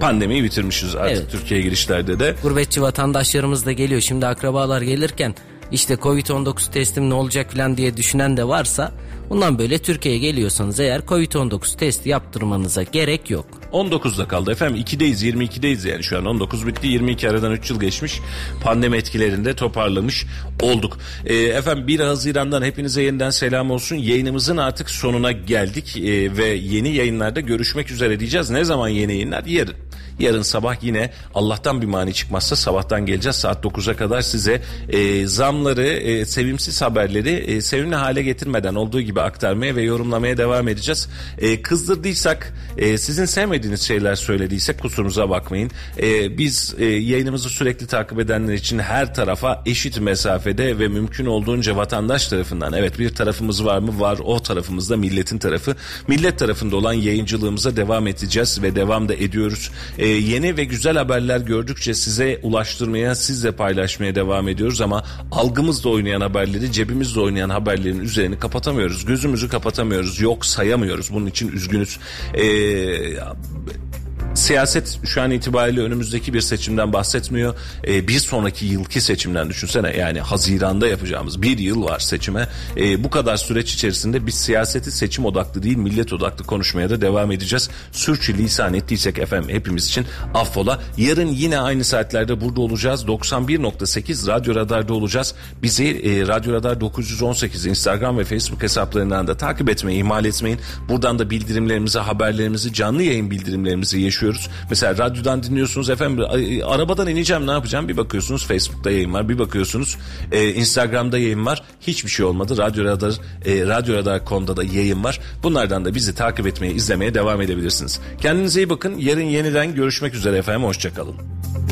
Pandemiyi bitirmişiz artık, evet. Türkiye'ye girişlerde de. Gurbetçi vatandaşlarımız da geliyor. Şimdi akrabalar gelirken işte Covid-19 testim ne olacak falan diye düşünen de varsa bundan böyle Türkiye'ye geliyorsanız eğer Covid-19 testi yaptırmanıza gerek yok. 19'da kaldı efendim. 2'deyiz, 22'deyiz yani şu an. 19 bitti, 22, aradan 3 yıl geçmiş. Pandemi etkilerinde toparlamış olduk. Efendim 1 Haziran'dan hepinize yeniden selam olsun. Yayınımızın artık sonuna geldik ve yeni yayınlarda görüşmek üzere diyeceğiz. Ne zaman yeni yayınlar? Yarın. Yarın sabah yine Allah'tan bir mani çıkmazsa sabahtan geleceğiz. Saat 9'a kadar size zamları, sevimsiz haberleri sevimli hale getirmeden olduğu gibi aktarmaya ve yorumlamaya devam edeceğiz. Kızdırdıysak, sizin sevmediğiniz şeyler söylediysek kusurumuza bakmayın. Biz yayınımızı sürekli takip edenler için her tarafa eşit mesafede ve mümkün olduğunca vatandaş tarafından, evet bir tarafımız var mı? Var. O tarafımız da milletin tarafı. Millet tarafında olan yayıncılığımıza devam edeceğiz ve devam da ediyoruz. Yeni ve güzel haberler gördükçe size ulaştırmaya, sizle paylaşmaya devam ediyoruz ama algımızla oynayan haberleri, cebimizle oynayan haberlerin üzerini kapatamıyoruz. Gözümüzü kapatamıyoruz. Yok sayamıyoruz. Bunun için üzgünüz. Siyaset şu an itibariyle önümüzdeki bir seçimden bahsetmiyor. Bir sonraki yılki seçimden düşünsene. Yani Haziran'da yapacağımız bir yıl var seçime. Bu kadar süreç içerisinde biz siyaseti seçim odaklı değil, millet odaklı konuşmaya da devam edeceğiz. Sürçülisan ettiysek efendim hepimiz için affola. Yarın yine aynı saatlerde burada olacağız. 91.8 Radyo Radar'da olacağız. Bizi Radyo Radar 918 Instagram ve Facebook hesaplarından da takip etmeyi ihmal etmeyin. Buradan da bildirimlerimizi, haberlerimizi, canlı yayın bildirimlerimizi yaşıyoruz. Mesela radyodan dinliyorsunuz efendim, arabadan ineceğim ne yapacağım, bir bakıyorsunuz Facebook'ta yayın var, bir bakıyorsunuz Instagram'da yayın var, hiçbir şey olmadı. Radyo Radar, Radyo Radar.com'da da yayın var. Bunlardan da bizi takip etmeye, izlemeye devam edebilirsiniz. Kendinize iyi bakın, yarın yeniden görüşmek üzere efendim, hoşçakalın.